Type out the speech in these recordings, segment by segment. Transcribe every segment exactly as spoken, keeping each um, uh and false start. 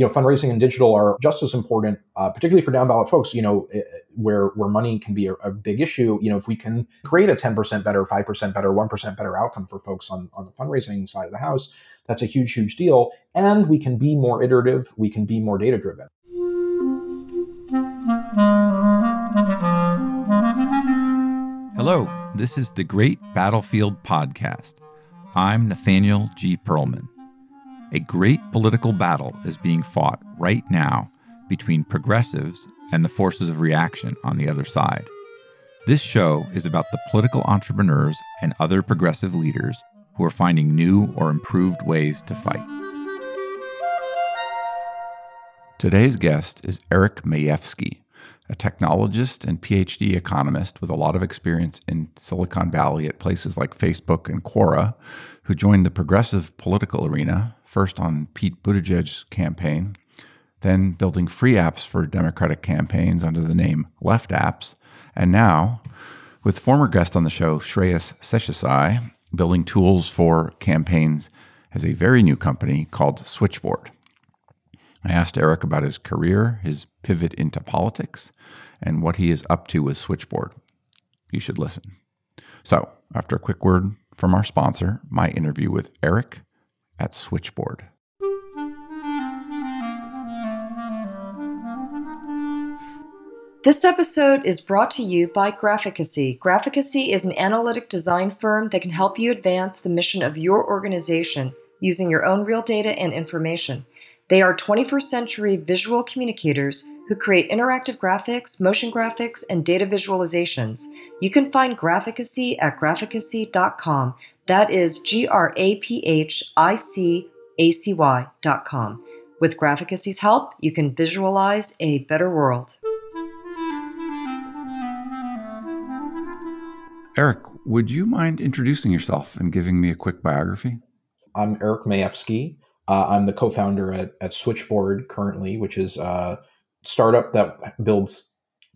you know, fundraising and digital are just as important, uh, particularly for down ballot folks, you know, where where money can be a, a big issue. You know, if we can create a ten percent better, five percent better, one percent better outcome for folks on, on the fundraising side of the house, that's a huge, huge deal. And we can be more iterative. We can be more data driven. Hello, this is The Great Battlefield Podcast. I'm Nathaniel G. Perlman. A great political battle is being fought right now between progressives and the forces of reaction on the other side. This show is about the political entrepreneurs and other progressive leaders who are finding new or improved ways to fight. Today's guest is Eric Mayefsky, a technologist and P H D economist with a lot of experience in Silicon Valley at places like Facebook and Quora, who joined the progressive political arena, first on Pete Buttigieg's campaign, then building free apps for Democratic campaigns under the name Left Apps, and now, with former guest on the show, Shreyas Seshasai, building tools for campaigns as a very new company called Switchboard. I asked Eric about his career, his pivot into politics, and what he is up to with Switchboard. You should listen. So, after a quick word from our sponsor, my interview with Eric at Switchboard. This episode is brought to you by Graphicacy. Graphicacy is an analytic design firm that can help you advance the mission of your organization using your own real data and information. They are twenty-first century visual communicators who create interactive graphics, motion graphics, and data visualizations. You can find Graphicacy at graphicacy dot com. That is G R A P H I C A C Y dot com. With Graphicacy's help, you can visualize a better world. Eric, would you mind introducing yourself and giving me a quick biography? I'm Eric Mayefsky. Uh, I'm the co-founder at, at Switchboard currently, which is a startup that builds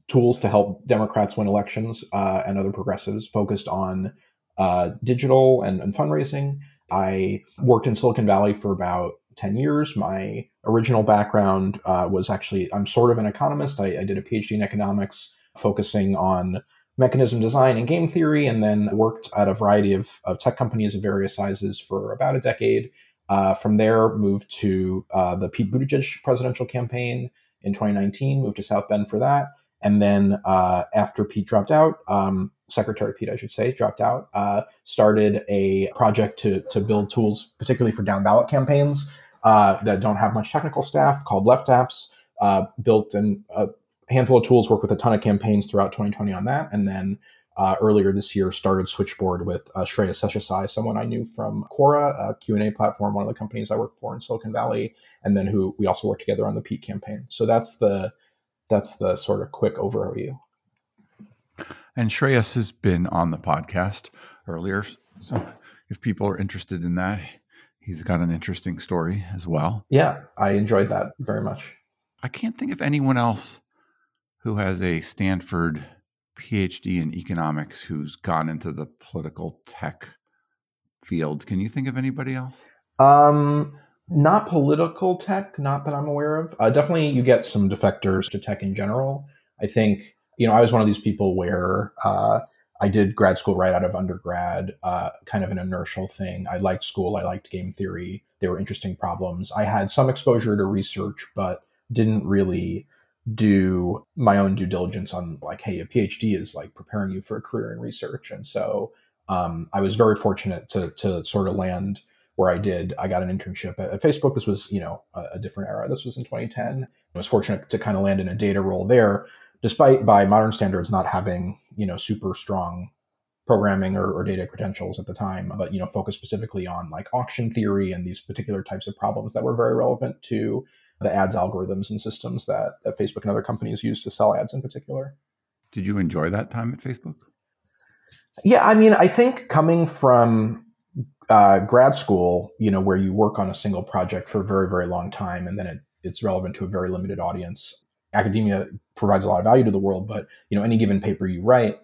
tools to help Democrats win elections uh, and other progressives focused on uh, digital and, and fundraising. I worked in Silicon Valley for about ten years. My original background uh, was actually, I'm sort of an economist. I, I did a P H D in economics focusing on mechanism design and game theory, and then worked at a variety of, of tech companies of various sizes for about a decade. Uh, from there, moved to uh, the Pete Buttigieg presidential campaign in twenty nineteen, moved to South Bend for that. And then uh, after Pete dropped out, um, Secretary Pete, I should say, dropped out, uh, started a project to to build tools, particularly for down-ballot campaigns uh, that don't have much technical staff, called Left Apps, uh, built in a handful of tools, worked with a ton of campaigns throughout twenty twenty on that. And then Uh, earlier this year, started Switchboard with uh, Shreyas Seshasai, someone I knew from Quora, a Q and A platform, one of the companies I worked for in Silicon Valley, and then who we also worked together on the Pete campaign. So that's the that's the sort of quick overview. And Shreyas has been on the podcast earlier, so if people are interested in that, he's got an interesting story as well. Yeah, I enjoyed that very much. I can't think of anyone else who has a Stanford P H D in economics who's gone into the political tech field. Can you think of anybody else? Um, not political tech, not that I'm aware of. Uh, definitely you get some defectors to tech in general. I think, you know, I was one of these people where uh, I did grad school right out of undergrad, uh, kind of an inertial thing. I liked school. I liked game theory. They were interesting problems. I had some exposure to research, but didn't really do my own due diligence on like, hey, a P H D is like preparing you for a career in research. And so um, I was very fortunate to to sort of land where I did. I got an internship at, at Facebook. This was, you know, a, a different era. This was in twenty ten. I was fortunate to kind of land in a data role there, despite by modern standards not having, you know, super strong programming or, or data credentials at the time, but, you know, focused specifically on like auction theory and these particular types of problems that were very relevant to the ads algorithms and systems that, that Facebook and other companies use to sell ads in particular. Did you enjoy that time at Facebook? Yeah, I mean, I think coming from uh, grad school, you know, where you work on a single project for a very, very long time, and then it, it's relevant to a very limited audience. Academia provides a lot of value to the world, but, you know, any given paper you write,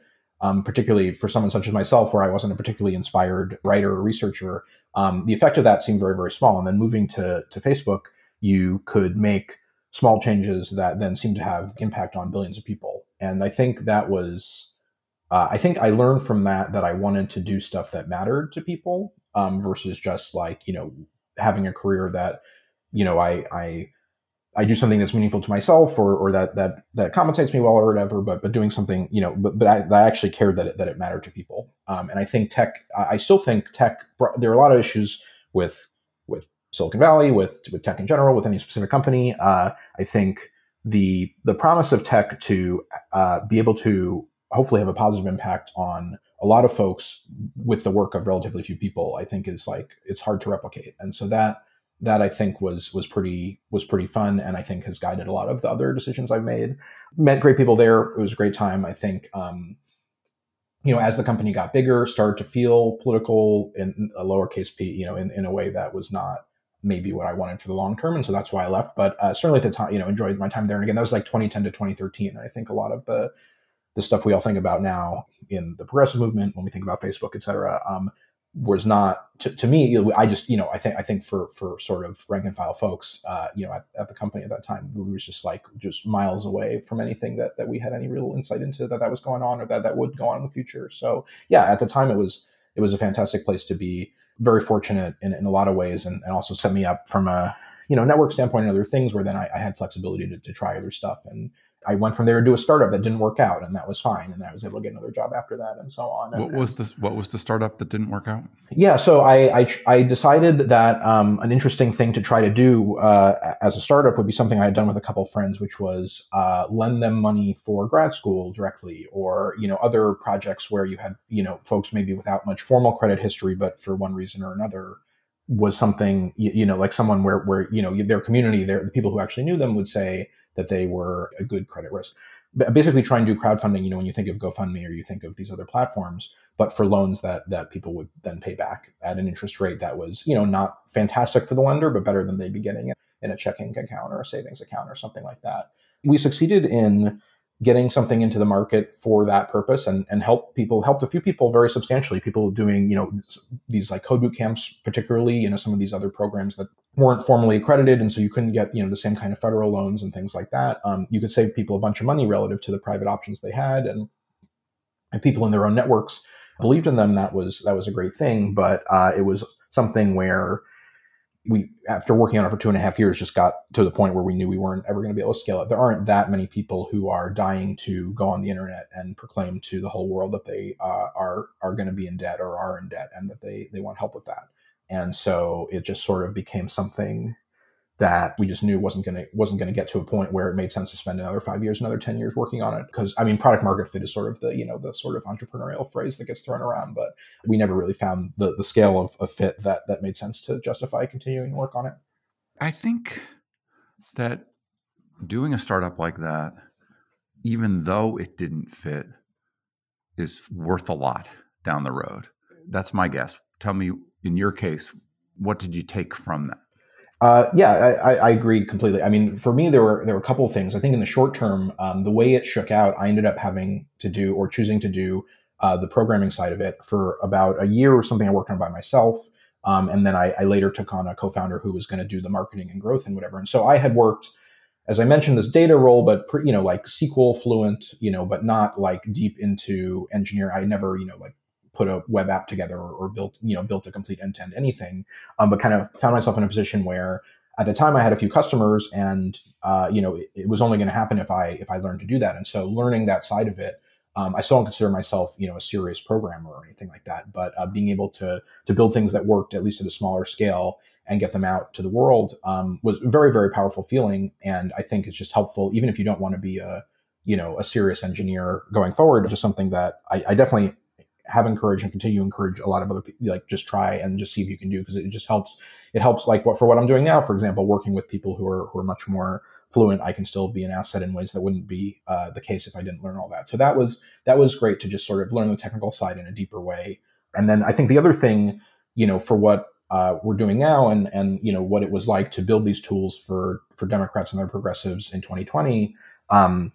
um, particularly for someone such as myself, where I wasn't a particularly inspired writer or researcher, um, the effect of that seemed very, very small. And then moving to to Facebook, you could make small changes that then seem to have impact on billions of people. And I think that was, uh, I think I learned from that that I wanted to do stuff that mattered to people um, versus just like, you know, having a career that, you know, I I I do something that's meaningful to myself or or that that that compensates me well or whatever, but but doing something, you know, but but I, I actually cared that it, that it mattered to people. Um, and I think tech, I still think tech, there are a lot of issues with with Silicon Valley, with with tech in general, with any specific company. Uh, I think the the promise of tech to uh, be able to hopefully have a positive impact on a lot of folks with the work of relatively few people, I think is like, it's hard to replicate. And so that, that I think was, was pretty, was pretty fun. And I think has guided a lot of the other decisions I've made. Met great people there. It was a great time. I think, um, you know, as the company got bigger, started to feel political in a lowercase p, you know, in, in a way that was not maybe what I wanted for the long term. And so that's why I left, but uh, certainly at the time, you know, enjoyed my time there. And again, that was like twenty ten to twenty thirteen. I think a lot of the, the stuff we all think about now in the progressive movement, when we think about Facebook, et cetera, um, was not to, to me. I just, you know, I think, I think for, for sort of rank and file folks, uh, you know, at, at the company at that time, we were just like just miles away from anything that, that we had any real insight into that that was going on or that that would go on in the future. So yeah, at the time it was, it was a fantastic place to be, very fortunate in, in a lot of ways. And, and also set me up from a, you know, network standpoint and other things where then I, I had flexibility to, to try other stuff. And I went from there to a startup that didn't work out, and that was fine. And I was able to get another job after that, and so on. And, what was this? What was the startup that didn't work out? Yeah, so I I, I decided that um, an interesting thing to try to do uh, as a startup would be something I had done with a couple of friends, which was uh, lend them money for grad school directly, or you know other projects where you had you know folks maybe without much formal credit history, but for one reason or another was something you, you know like someone where where you know their community, their the people who actually knew them would say that they were a good credit risk. Basically try and do crowdfunding, you know, when you think of GoFundMe or you think of these other platforms, but for loans that that people would then pay back at an interest rate that was, you know, not fantastic for the lender, but better than they'd be getting in a checking account or a savings account or something like that. We succeeded in getting something into the market for that purpose and, and help people, helped a few people very substantially, people doing, you know, these like code boot camps, particularly, you know, some of these other programs that weren't formally accredited. And so you couldn't get, you know, the same kind of federal loans and things like that. Um, you could save people a bunch of money relative to the private options they had. And if people in their own networks believed in them, that was, that was a great thing. But uh, it was something where we, after working on it for two and a half years, just got to the point where we knew we weren't ever going to be able to scale it. There aren't that many people who are dying to go on the internet and proclaim to the whole world that they uh, are are going to be in debt or are in debt and that they they want help with that. And so it just sort of became something that we just knew wasn't going to wasn't going to get to a point where it made sense to spend another five years, another ten years working on it. Because I mean, product market fit is sort of the you know the sort of entrepreneurial phrase that gets thrown around, but we never really found the the scale of, of fit that that made sense to justify continuing work on it. I think that doing a startup like that, even though it didn't fit, is worth a lot down the road. That's my guess. Tell me, in your case, what did you take from that? Uh, yeah, I, I agree completely. I mean, for me, there were there were a couple of things. I think in the short term, um, the way it shook out, I ended up having to do or choosing to do uh, the programming side of it for about a year or something. I worked on by myself. Um, and then I, I later took on a co-founder who was going to do the marketing and growth and whatever. And so I had worked, as I mentioned, this data role, but, pre, you know, like S Q L fluent, you know, but not like deep into engineering. I never, you know, like put a web app together or, or built, you know, built a complete end-to-end anything, um, but kind of found myself in a position where at the time I had a few customers and, uh, you know, it, it was only going to happen if I, if I learned to do that. And so learning that side of it, um, I still don't consider myself, you know, a serious programmer or anything like that, but uh, being able to, to build things that worked at least at a smaller scale and get them out to the world um, was a very, very powerful feeling. And I think it's just helpful, even if you don't want to be a, you know, a serious engineer going forward, just something that I, I definitely have encouraged and continue to encourage a lot of other people, like just try and just see if you can do, because it just helps. It helps like what, for what I'm doing now, for example, working with people who are, who are much more fluent, I can still be an asset in ways that wouldn't be uh, the case if I didn't learn all that. So that was, that was great to just sort of learn the technical side in a deeper way. And then I think the other thing, you know, for what uh, we're doing now and, and, you know, what it was like to build these tools for, for Democrats and other progressives in twenty twenty, um,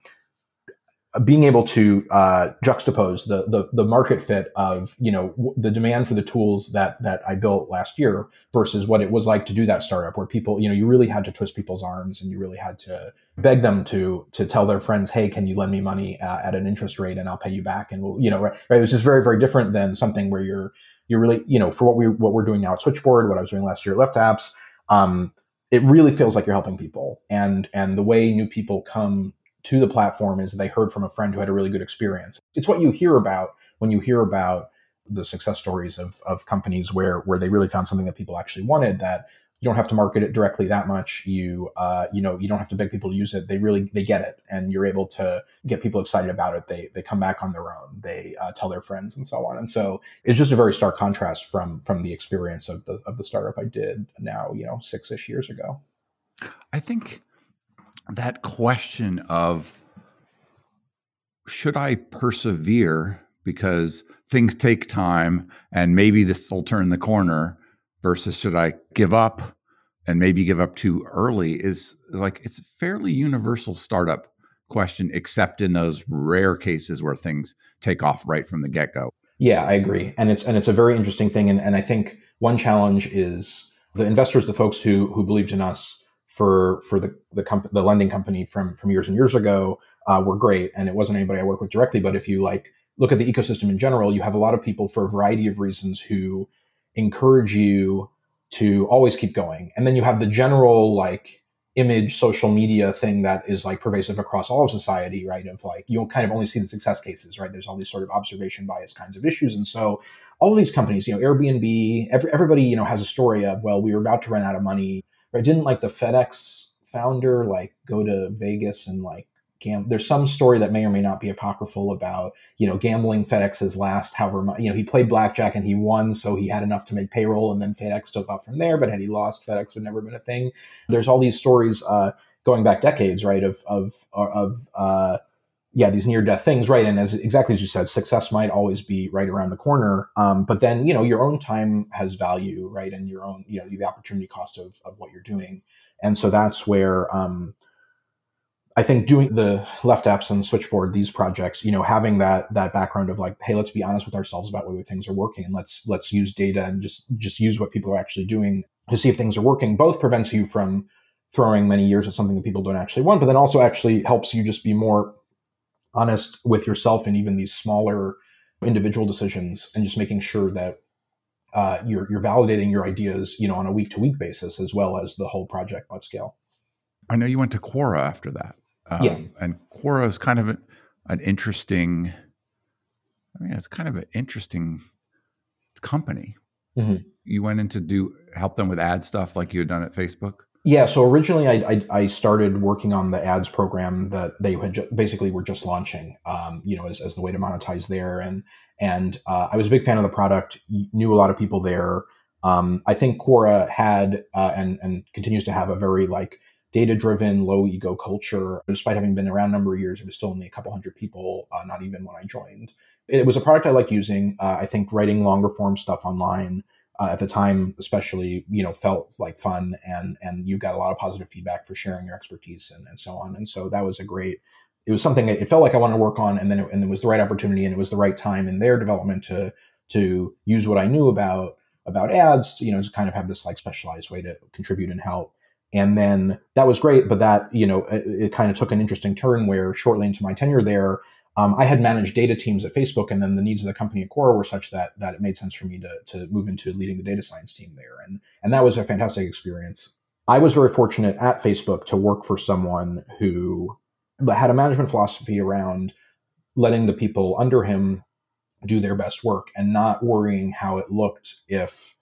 being able to uh, juxtapose the, the the market fit of, you know, w- the demand for the tools that that I built last year versus what it was like to do that startup where people, you know, you really had to twist people's arms and you really had to beg them to to tell their friends, hey, can you lend me money uh, at an interest rate and I'll pay you back? And, we'll, you know, right, right? It was just very, very different than something where you're, you're really, you know, for what, we, what we're doing now at Switchboard, what I was doing last year at Left Apps, um, it really feels like you're helping people. And and the way new people come to the platform is they heard from a friend who had a really good experience. It's what you hear about when you hear about the success stories of of companies where where they really found something that people actually wanted, that you don't have to market it directly that much. You uh, you know, you don't have to beg people to use it. They really, they get it. And you're able to get people excited about it. They they come back on their own. They uh, tell their friends and so on. And so it's just a very stark contrast from from the experience of the of the startup I did now, you know, six-ish years ago. I think that question of, should I persevere because things take time and maybe this will turn the corner, versus should I give up and maybe give up too early, is like, it's a fairly universal startup question, except in those rare cases where things take off right from the get-go. Yeah, I agree. And it's and it's a very interesting thing. And, and I think one challenge is the investors, the folks who who believed in us for for the the, comp- the lending company from from years and years ago uh, were great. And it wasn't anybody I worked with directly. But if you like look at the ecosystem in general, you have a lot of people for a variety of reasons who encourage you to always keep going. And then you have the general like image social media thing that is like pervasive across all of society, right? Of like, you'll kind of only see the success cases, right? There's all these sort of observation bias kinds of issues. And so all these companies, you know, Airbnb, every, everybody, you know, has a story of, well, we were about to run out of money. Right? Didn't like the FedEx founder, like go to Vegas and like, Gam- there's some story that may or may not be apocryphal about, you know, gambling FedEx's last however much, you know, he played blackjack and he won, so he had enough to make payroll, and then FedEx took off from there. But had he lost, FedEx would never have been a thing. There's all these stories uh, going back decades, right, of, of, of uh, yeah, these near-death things, right? And as exactly as you said, success might always be right around the corner. Um, but then, you know, your own time has value, right? And your own, you know, the opportunity cost of, of what you're doing. And so that's where... Um, I think doing the Left Apps and Switchboard, these projects, you know, having that that background of like, hey, let's be honest with ourselves about whether things are working, and let's let's use data and just just use what people are actually doing to see if things are working, both prevents you from throwing many years at something that people don't actually want, but then also actually helps you just be more honest with yourself in even these smaller individual decisions, and just making sure that uh, you're you're validating your ideas, you know, on a week to week basis, as well as the whole project at scale. I know you went to Quora after that. Um, yeah. And Quora is kind of a, an interesting, I mean, it's kind of an interesting company. Mm-hmm. You went in to do, help them with ad stuff like you had done at Facebook? Yeah. So originally I, I, I started working on the ads program that they had ju- basically were just launching, um, you know, as, as the way to monetize there. And, and uh, I was a big fan of the product, knew a lot of people there. Um, I think Quora had, uh, and, and continues to have a very like, data-driven, low-ego culture. Despite having been around a number of years, it was still only a couple hundred people, uh, not even when I joined. It was a product I liked using. Uh, I think writing longer-form stuff online uh, at the time, especially, you know, felt like fun, and and you got a lot of positive feedback for sharing your expertise and, and so on. And so that was a great. It was something that it felt like I wanted to work on, and then it, and it was the right opportunity, and it was the right time in their development to to use what I knew about about ads. You know, to kind of have this like specialized way to contribute and help. And then that was great, but that, you know, it, it kind of took an interesting turn where shortly into my tenure there, um, I had managed data teams at Facebook, and then the needs of the company at Quora were such that that it made sense for me to to move into leading the data science team there. And, and that was a fantastic experience. I was very fortunate at Facebook to work for someone who had a management philosophy around letting the people under him do their best work and not worrying how it looked if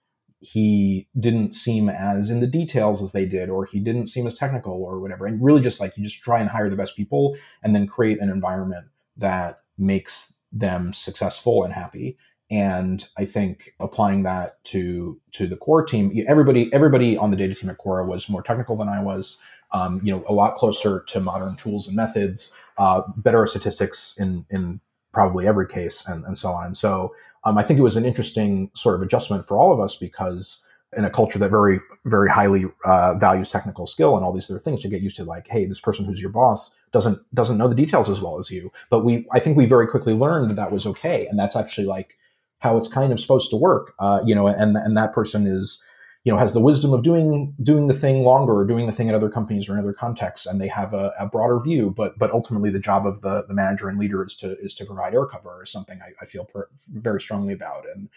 he didn't seem as in the details as they did, or he didn't seem as technical or whatever. And really just like, you just try and hire the best people and then create an environment that makes them successful and happy. And I think applying that to, to the core team, everybody, everybody on the data team at Quora was more technical than I was, um, you know, a lot closer to modern tools and methods, uh, better statistics in, in probably every case, and, and so on. So, Um, I think it was an interesting sort of adjustment for all of us, because in a culture that very, very highly uh, values technical skill and all these other things, you get used to like, hey, this person who's your boss doesn't doesn't know the details as well as you. But we, I think we very quickly learned that that was okay, and that's actually like how it's kind of supposed to work, uh, you know. And and that person is, you know, has the wisdom of doing doing the thing longer, or doing the thing at other companies or in other contexts, and they have a, a broader view. But but ultimately, the job of the the manager and leader is to is to provide air cover, is something I, I feel per, very strongly about. And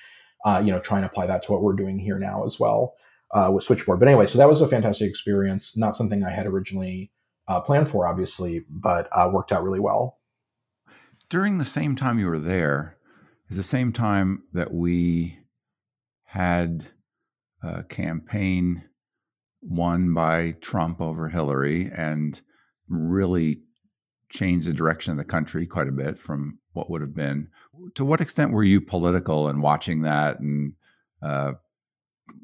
Uh, you know, try and apply that to what we're doing here now as well uh, with Switchboard. But anyway, so that was a fantastic experience. Not something I had originally uh, planned for, obviously, but uh, worked out really well. During the same time you were there is the same time that we had a campaign won by Trump over Hillary and really changed the direction of the country quite a bit from what would have been. To what extent were you political and watching that, and uh,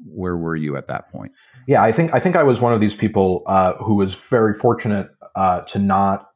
where were you at that point? Yeah, I think I think I was one of these people uh, who was very fortunate uh, to not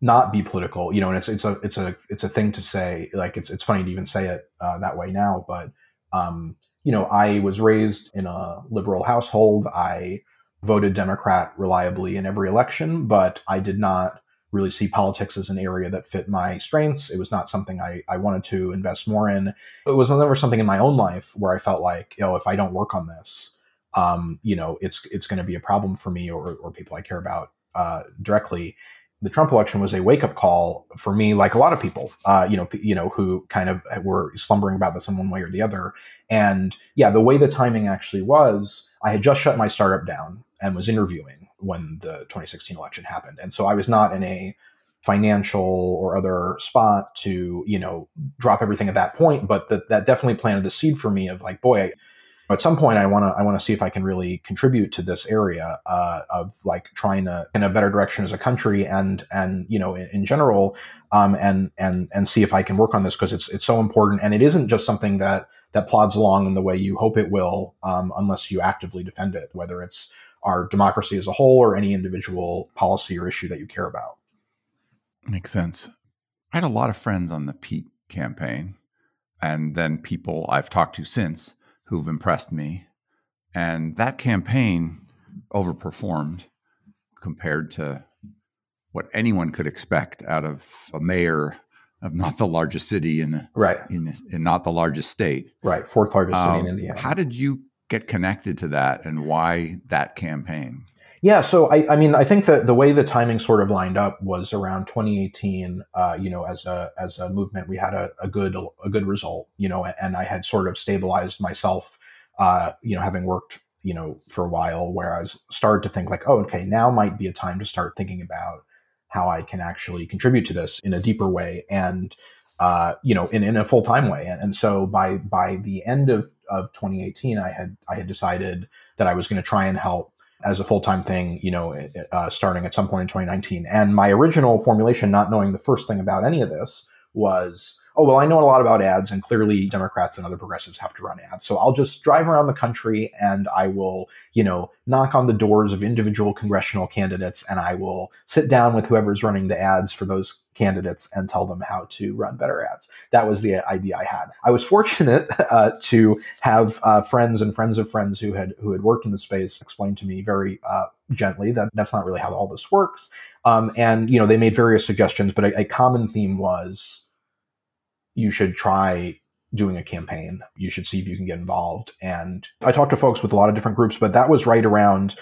not be political. You know, and it's it's a it's a it's a thing to say. Like it's it's funny to even say it uh, that way now. But um, you know, I was raised in a liberal household. I voted Democrat reliably in every election, but I did not really see politics as an area that fit my strengths. It was not something I, I wanted to invest more in. It was never something in my own life where I felt like, you know, if I don't work on this, um, you know, it's it's going to be a problem for me or or people I care about uh, directly. The Trump election was a wake-up call for me, like a lot of people, uh, you know, you know, who kind of were slumbering about this in one way or the other. And yeah, the way the timing actually was, I had just shut my startup down and was interviewing when the twenty sixteen election happened. And so I was not in a financial or other spot to, you know, drop everything at that point, but that that definitely planted the seed for me of like, boy, I, at some point I want to, I want to see if I can really contribute to this area uh, of like trying to in a better direction as a country and, and, you know, in, in general, um, and, and, and see if I can work on this because it's, it's so important. And it isn't just something that, that plods along in the way you hope it will, um, unless you actively defend it, whether it's our democracy as a whole or any individual policy or issue that you care about. Makes sense. I had a lot of friends on the Pete campaign and then people I've talked to since who've impressed me. And that campaign overperformed compared to what anyone could expect out of a mayor of not the largest city in, right. in, in not the largest state. Right. Fourth largest um, city in Indiana. How did you get connected to that and why that campaign? Yeah, so I, I mean, I think that the way the timing sort of lined up was around twenty eighteen. Uh, you know, as a as a movement, we had a, a good a good result. You know, and I had sort of stabilized myself. Uh, you know, having worked you know for a while, where I was started to think like, oh, okay, now might be a time to start thinking about how I can actually contribute to this in a deeper way and uh, you know, in, in a full time way. And, and so by by the end of of twenty eighteen, I had I had decided that I was going to try and help as a full-time thing, you know, uh, starting at some point in twenty nineteen. And my original formulation, not knowing the first thing about any of this, was, oh, well, I know a lot about ads and clearly Democrats and other progressives have to run ads. So I'll just drive around the country and I will, you know, knock on the doors of individual congressional candidates and I will sit down with whoever's running the ads for those candidates and tell them how to run better ads. That was the idea I had. I was fortunate uh, to have uh, friends and friends of friends who had who had worked in the space explain to me very uh, gently that that's not really how all this works. Um, and, you know, they made various suggestions, but a, a common theme was, you should try doing a campaign. You should see if you can get involved. And I talked to folks with a lot of different groups, but that was right around,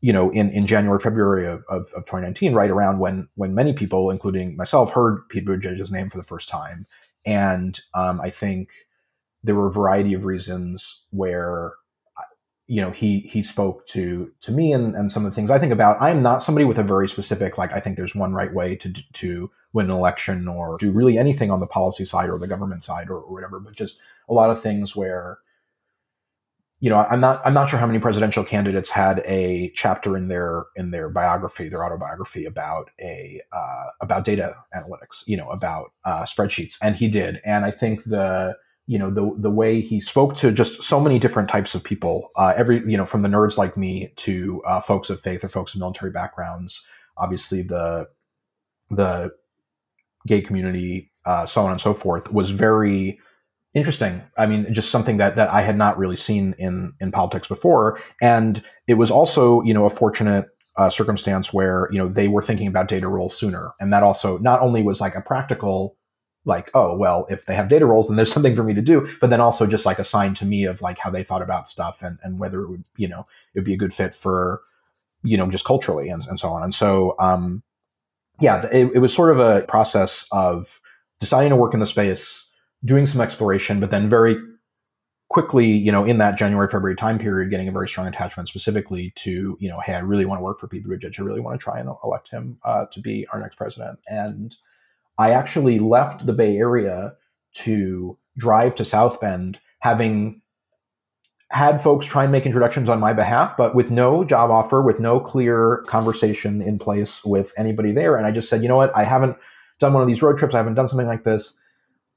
you know, in, in January, February of, of, of twenty nineteen, right around when when many people, including myself, heard Pete Buttigieg's name for the first time. And um, I think there were a variety of reasons where, you know, he he spoke to to me and, and some of the things I think about. I'm not somebody with a very specific, like, I think there's one right way to to win an election or do really anything on the policy side or the government side or, or whatever, but just a lot of things where, you know, I'm not I'm not sure how many presidential candidates had a chapter in their in their biography, their autobiography about a uh, about data analytics, you know, about uh, spreadsheets. And he did. And I think the you know, the the way he spoke to just so many different types of people, uh, every, you know, from the nerds like me to uh, folks of faith or folks of military backgrounds, obviously the the gay community, uh, so on and so forth, was very Interesting. I mean, just something that, that I had not really seen in, in politics before. And it was also, you know, a fortunate uh, circumstance where, you know, they were thinking about data roles sooner. And that also not only was like a practical, like, oh, well, if they have data roles, then there's something for me to do. But then also just like a sign to me of like how they thought about stuff and, and whether it would, you know, it'd be a good fit for, you know, just culturally and, and so on. And so, um, yeah, it, it was sort of a process of deciding to work in the space, doing some exploration, but then very quickly, you know, in that January, February time period, getting a very strong attachment specifically to, you know, hey, I really want to work for Pete Buttigieg. I really want to try and elect him uh, to be our next president. And I actually left the Bay Area to drive to South Bend, having had folks try and make introductions on my behalf, but with no job offer, with no clear conversation in place with anybody there. And I just said, you know what, I haven't done one of these road trips. I haven't done something like this.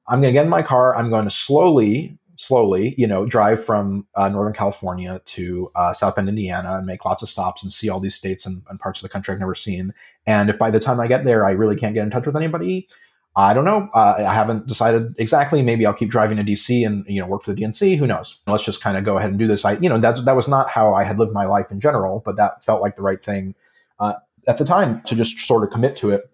I'm going to get in my car. I'm going to slowly, slowly, you know, drive from uh, Northern California to uh, South Bend, Indiana, and make lots of stops and see all these states and, and parts of the country I've never seen. And if by the time I get there, I really can't get in touch with anybody, I don't know. Uh, I haven't decided exactly. Maybe I'll keep driving to D C and, you know, work for the D N C. Who knows? Let's just kind of go ahead and do this. I, you know, that's, that was not how I had lived my life in general, but that felt like the right thing uh, at the time to just sort of commit to it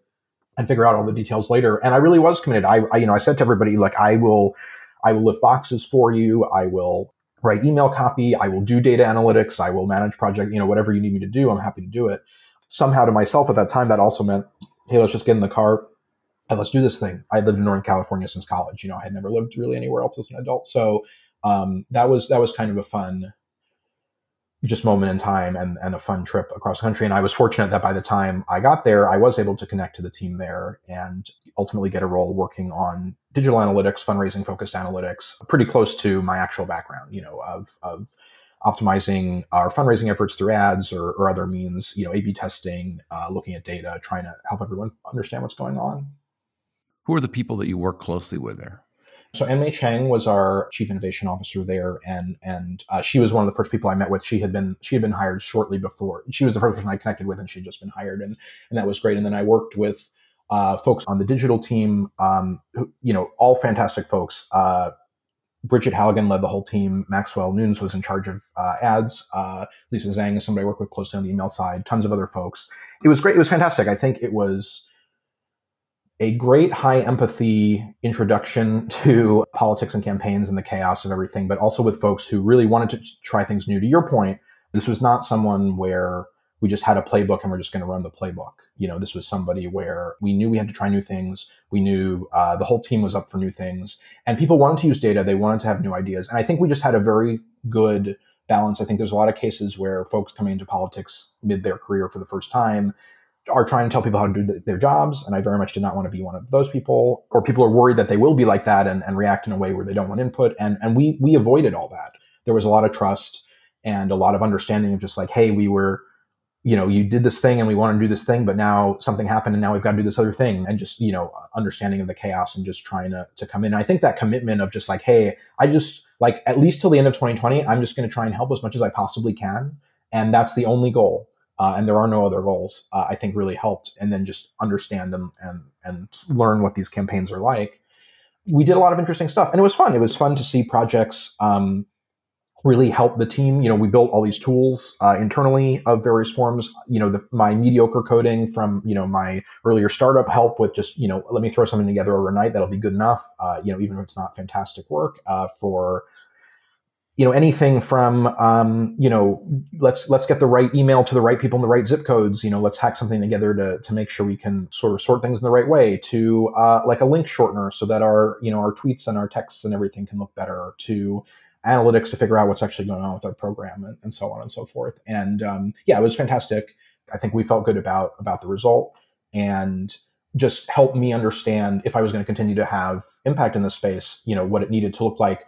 and figure out all the details later. And I really was committed. I, I, you know, I said to everybody, like, I will, I will lift boxes for you. I will write email copy. I will do data analytics. I will manage project, you know, whatever you need me to do, I'm happy to do it. Somehow to myself at that time, that also meant, hey, let's just get in the car and let's do this thing. I lived in Northern California since college. You know, I had never lived really anywhere else as an adult. So um, that was, that was kind of a fun just moment in time and, and a fun trip across the country. And I was fortunate that by the time I got there, I was able to connect to the team there and ultimately get a role working on digital analytics, fundraising focused analytics, pretty close to my actual background, you know, of, of optimizing our fundraising efforts through ads or, or other means, you know, A B testing, uh, looking at data, trying to help everyone understand what's going on. Who are the people that you work closely with there? So Emily Chang was our chief innovation officer there, and and uh, she was one of the first people I met with. She had been she had been hired shortly before. She was the first person I connected with, and she'd just been hired, and and that was great. And then I worked with uh, folks on the digital team, um, who, you know, all fantastic folks. Uh, Bridget Halligan led the whole team. Maxwell Nunes was in charge of uh, ads. Uh, Lisa Zhang is somebody I work with closely on the email side. Tons of other folks. It was great. It was fantastic. I think it was a great high empathy introduction to politics and campaigns and the chaos of everything, but also with folks who really wanted to try things new. To your point, this was not someone where we just had a playbook and we're just going to run the playbook. You know, this was somebody where we knew we had to try new things. We knew uh, the whole team was up for new things, and people wanted to use data. They wanted to have new ideas. And I think we just had a very good balance. I think there's a lot of cases where folks coming into politics mid their career for the first time are trying to tell people how to do their jobs. And I very much did not want to be one of those people, or people are worried that they will be like that and, and react in a way where they don't want input. And and we we avoided all that. There was a lot of trust and a lot of understanding of just like, hey, we were, you know, you did this thing and we want to do this thing, but now something happened and now we've got to do this other thing. And just, you know, understanding of the chaos and just trying to, to come in. I think that commitment of just like, hey, I just like, at least till the end of twenty twenty, I'm just going to try and help as much as I possibly can. And that's the only goal. Uh, and there are no other goals, uh, I think really helped. And then just understand them and, and learn what these campaigns are like. We did a lot of interesting stuff, and it was fun. It was fun to see projects um, really help the team. You know, we built all these tools uh, internally of various forms. You know, the, my mediocre coding from, you know, my earlier startup help with just, you know, let me throw something together overnight. That'll be good enough, uh, you know, even if it's not fantastic work uh, for you know, anything from, um, you know, let's, let's get the right email to the right people in the right zip codes. You know, let's hack something together to, to make sure we can sort of sort things in the right way, to uh, like a link shortener so that our, you know, our tweets and our texts and everything can look better, to analytics to figure out what's actually going on with our program, and, and so on and so forth. And um, yeah, it was fantastic. I think we felt good about, about the result, and just helped me understand if I was going to continue to have impact in this space, you know, what it needed to look like.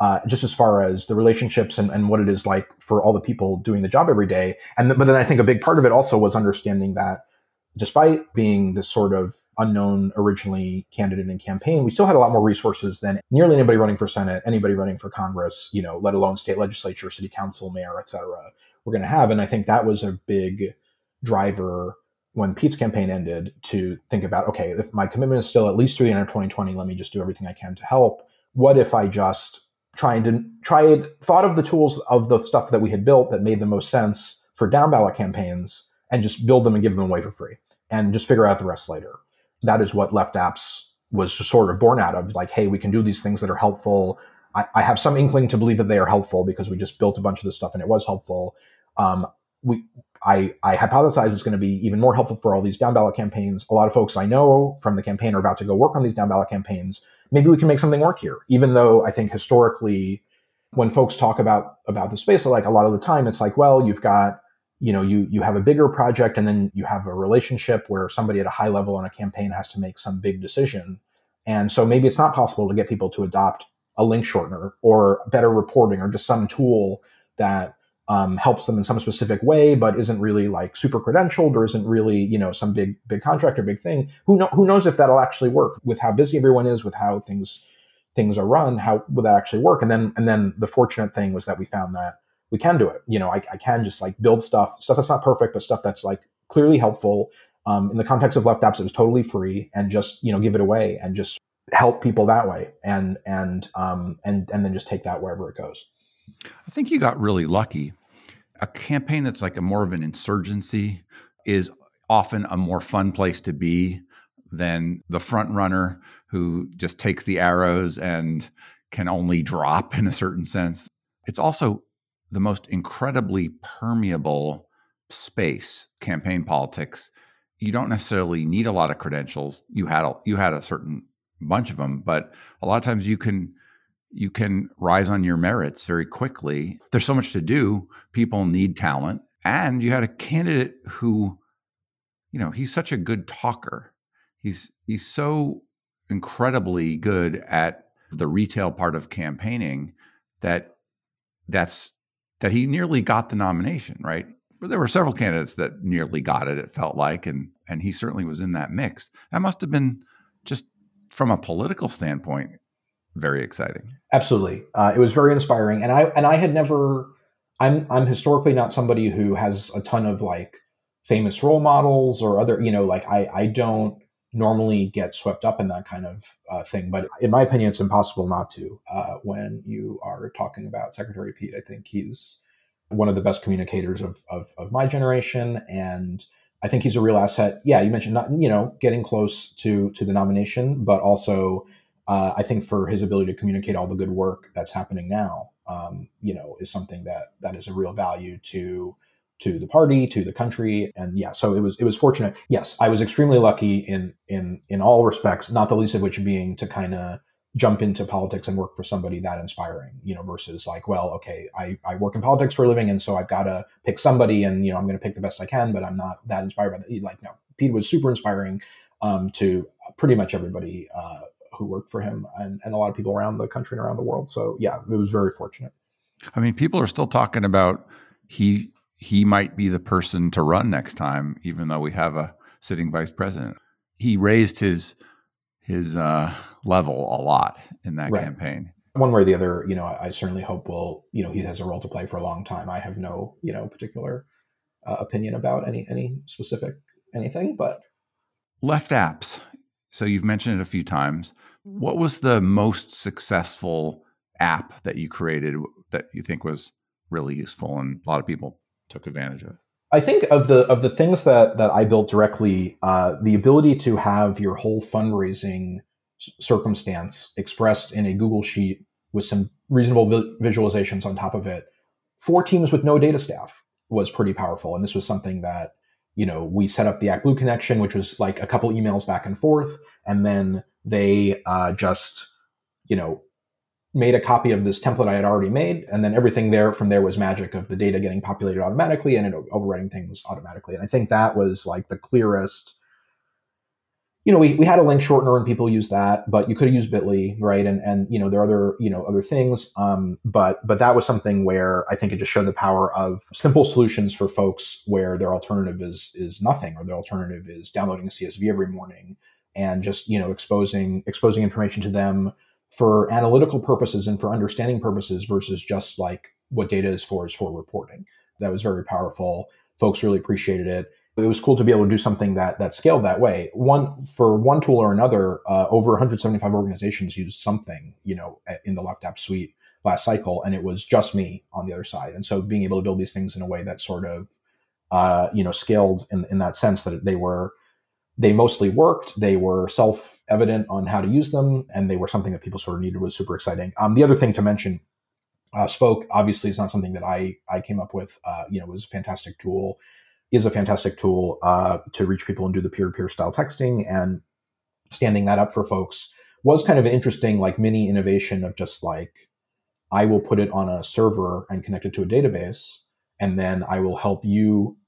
Uh, just as far as the relationships and, and what it is like for all the people doing the job every day. And th- but then I think a big part of it also was understanding that despite being this sort of unknown originally candidate in campaign, we still had a lot more resources than nearly anybody running for Senate, anybody running for Congress, you know, let alone state legislature, city council, mayor, et cetera, we're going to have. And I think that was a big driver when Pete's campaign ended, to think about, okay, if my commitment is still at least through the end of twenty twenty, let me just do everything I can to help. what if I just tried to tried thought of the tools of the stuff that we had built that made the most sense for down ballot campaigns and just build them and give them away for free and just figure out the rest later. That is what Left Apps was just sort of born out of, like, hey, we can do these things that are helpful. I, I have some inkling to believe that they are helpful because we just built a bunch of this stuff and it was helpful. Um, we, I, I hypothesize it's going to be even more helpful for all these down ballot campaigns. A lot of folks I know from the campaign are about to go work on these down ballot campaigns. Maybe we can make something work here, even though I think historically when folks talk about, about the space, like a lot of the time, it's like, well, you've got, you know, you, you have a bigger project and then you have a relationship where somebody at a high level on a campaign has to make some big decision. And so maybe it's not possible to get people to adopt a link shortener or better reporting or just some tool that um, helps them in some specific way, but isn't really like super credentialed or isn't really, you know, some big, big contract or big thing. Who know, who knows if that'll actually work with how busy everyone is, with how things, things are run, how will that actually work? And then, and then the fortunate thing was that we found that we can do it. You know, I, I can just like build stuff, stuff that's not perfect, but stuff that's like clearly helpful. Um, in the context of Left Apps, it was totally free and just, you know, give it away and just help people that way, and and um and and then just take that wherever it goes. I think you got really lucky. A campaign that's like a more of an insurgency is often a more fun place to be than the front runner who just takes the arrows and can only drop in a certain sense. It's also the most incredibly permeable space, campaign politics. You don't necessarily need a lot of credentials. You had a, you had a certain bunch of them, but a lot of times you can you can rise on your merits very quickly. There's so much to do. People need talent. And you had a candidate who, you know, he's such a good talker. He's he's so incredibly good at the retail part of campaigning that that's that he nearly got the nomination, right? But there were several candidates that nearly got it, it felt like, and and he certainly was in that mix. That must have been just, from a political standpoint, very exciting. Absolutely. Uh, it was very inspiring. And I, and I had never, I'm, I'm historically not somebody who has a ton of like famous role models or other, you know, like I, I don't normally get swept up in that kind of uh, thing, but in my opinion, it's impossible not to, uh, when you are talking about Secretary Pete. I think he's one of the best communicators of, of, of my generation. And I think he's a real asset. Yeah, you mentioned not, you know, getting close to to the nomination, but also uh, I think for his ability to communicate all the good work that's happening now, um, you know, is something that that is a real value to to the party, to the country, and yeah. So it was it was fortunate. Yes, I was extremely lucky in in in all respects, not the least of which being to kind of jump into politics and work for somebody that inspiring, you know, versus like, well, okay, I, I work in politics for a living. And so I've got to pick somebody and, you know, I'm going to pick the best I can, but I'm not that inspired by that. Like, no, Pete was super inspiring um, to pretty much everybody uh, who worked for him and, and a lot of people around the country and around the world. So yeah, it was very fortunate. I mean, people are still talking about he, he might be the person to run next time, even though we have a sitting vice president. He raised his his uh, level a lot in that right. campaign. One way or the other, you know, I, I certainly hope will, you know, he has a role to play for a long time. I have no, you know, particular uh, opinion about any, any specific anything, but. Left Apps. So you've mentioned it a few times. What was the most successful app that you created that you think was really useful and a lot of people took advantage of? I think of the of the things that, that I built directly, uh, the ability to have your whole fundraising c- circumstance expressed in a Google sheet with some reasonable vi- visualizations on top of it for teams with no data staff was pretty powerful. And this was something that, you know, we set up the ActBlue connection, which was like a couple emails back and forth, and then they uh, just, you know, made a copy of this template I had already made. And then everything there from there was magic of the data getting populated automatically and it overwriting things automatically. And I think that was like the clearest, you know, we, we had a link shortener and people used that, but you could have used Bitly, right? And, and, you know, there are other, you know, other things. Um, but, but that was something where I think it just showed the power of simple solutions for folks where their alternative is, is nothing, or their alternative is downloading a C S V every morning and just, you know, exposing, exposing information to them for analytical purposes and for understanding purposes versus just like what data is for is for reporting. That was very powerful. Folks really appreciated it. It was cool to be able to do something that that scaled that way. One for one tool or another, uh, over one hundred seventy-five organizations used something, you know, in the Left App suite last cycle, and it was just me on the other side. And so being able to build these things in a way that sort of, uh, you know, scaled in in that sense that they were, they mostly worked, they were self-evident on how to use them, and they were something that people sort of needed was super exciting. Um, the other thing to mention, uh, Spoke obviously is not something that I I came up with. Uh, you know, it was a fantastic tool. is a fantastic tool uh, to reach people and do the peer-to-peer style texting, and standing that up for folks was kind of an interesting like mini innovation of just like, I will put it on a server and connect it to a database, and then I will help you,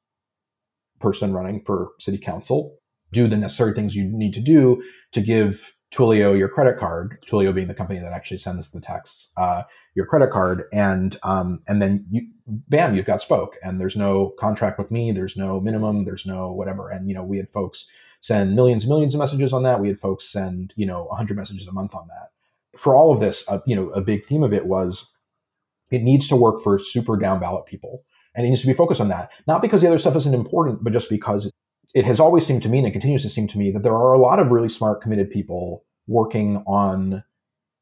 person running for city council, do the necessary things you need to do to give Twilio your credit card, Twilio being the company that actually sends the texts, uh, your credit card, and um, and then you, bam, you've got Spoke, and there's no contract with me, there's no minimum, there's no whatever. And you know, we had folks send millions and millions of messages on that. We had folks send you know one hundred messages a month on that. For all of this, uh, you know, a big theme of it was it needs to work for super down ballot people, and it needs to be focused on that, not because the other stuff isn't important, but just because it, it has always seemed to me, and it continues to seem to me, that there are a lot of really smart, committed people working on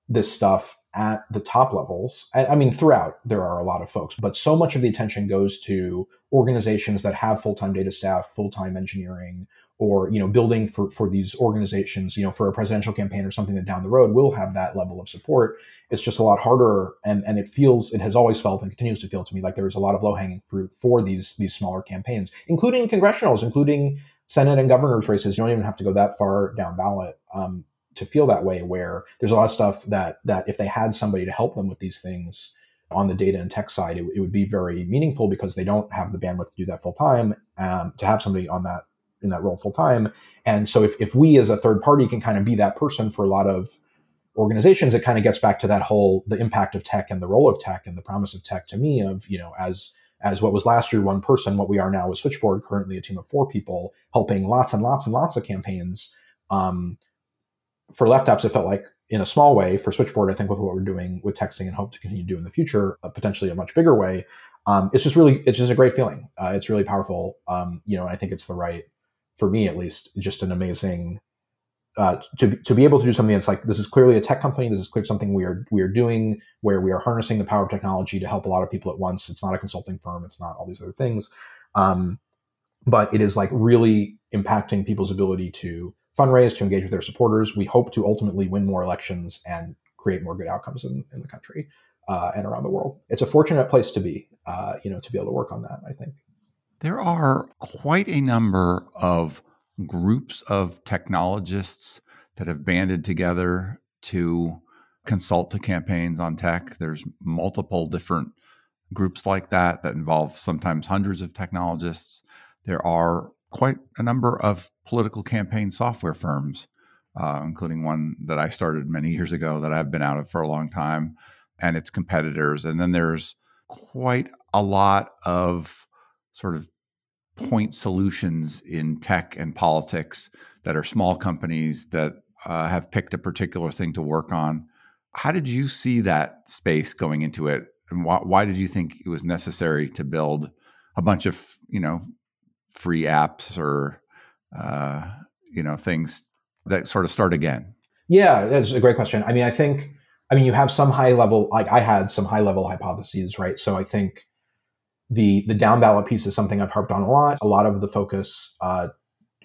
this stuff at the top levels. I mean, throughout, there are a lot of folks, but so much of the attention goes to organizations that have full-time data staff, full-time engineering, or, you know, building for, for these organizations, you know, for a presidential campaign or something that down the road will have that level of support. It's just a lot harder. And, and it feels, it has always felt and continues to feel to me like there is a lot of low-hanging fruit for these, these smaller campaigns, including congressionals, including Senate and governor's races. You don't even have to go that far down ballot. Um, to feel that way, where there's a lot of stuff that that if they had somebody to help them with these things on the data and tech side, it, it would be very meaningful, because they don't have the bandwidth to do that full time, um, to have somebody on that in that role full time. And so if if we as a third party can kind of be that person for a lot of organizations, it kind of gets back to that whole, the impact of tech and the role of tech and the promise of tech to me of, you know, as as what was last year one person, what we are now is Switchboard, currently a team of four people helping lots and lots and lots of campaigns. Um, For Left Apps, it felt like, in a small way, for Switchboard, I think with what we're doing with texting and hope to continue to do in the future, uh, potentially a much bigger way. Um, it's just really, it's just a great feeling. Uh, it's really powerful. Um, you know, and I think it's the right, for me at least, just an amazing, uh, to to be able to do something that's like, this is clearly a tech company. This is clearly something we are we are doing where we are harnessing the power of technology to help a lot of people at once. It's not a consulting firm. It's not all these other things. Um, but it is like really impacting people's ability to fundraise, to engage with their supporters. We hope to ultimately win more elections and create more good outcomes in, in the country uh, and around the world. It's a fortunate place to be, uh, you know, to be able to work on that, I think. There are quite a number of groups of technologists that have banded together to consult to campaigns on tech. There's multiple different groups like that that involve sometimes hundreds of technologists. There are quite a number of political campaign software firms, uh, including one that I started many years ago that I've been out of for a long time, and its competitors. And then there's quite a lot of sort of point solutions in tech and politics that are small companies that uh, have picked a particular thing to work on. How did you see that space going into it? And why, why did you think it was necessary to build a bunch of, you know, free apps or, uh, you know, things that sort of start again? Yeah, that's a great question. I mean, I think, I mean, you have some high level, like I had some high level hypotheses, right? So I think the, the down ballot piece is something I've harped on a lot. A lot of the focus uh,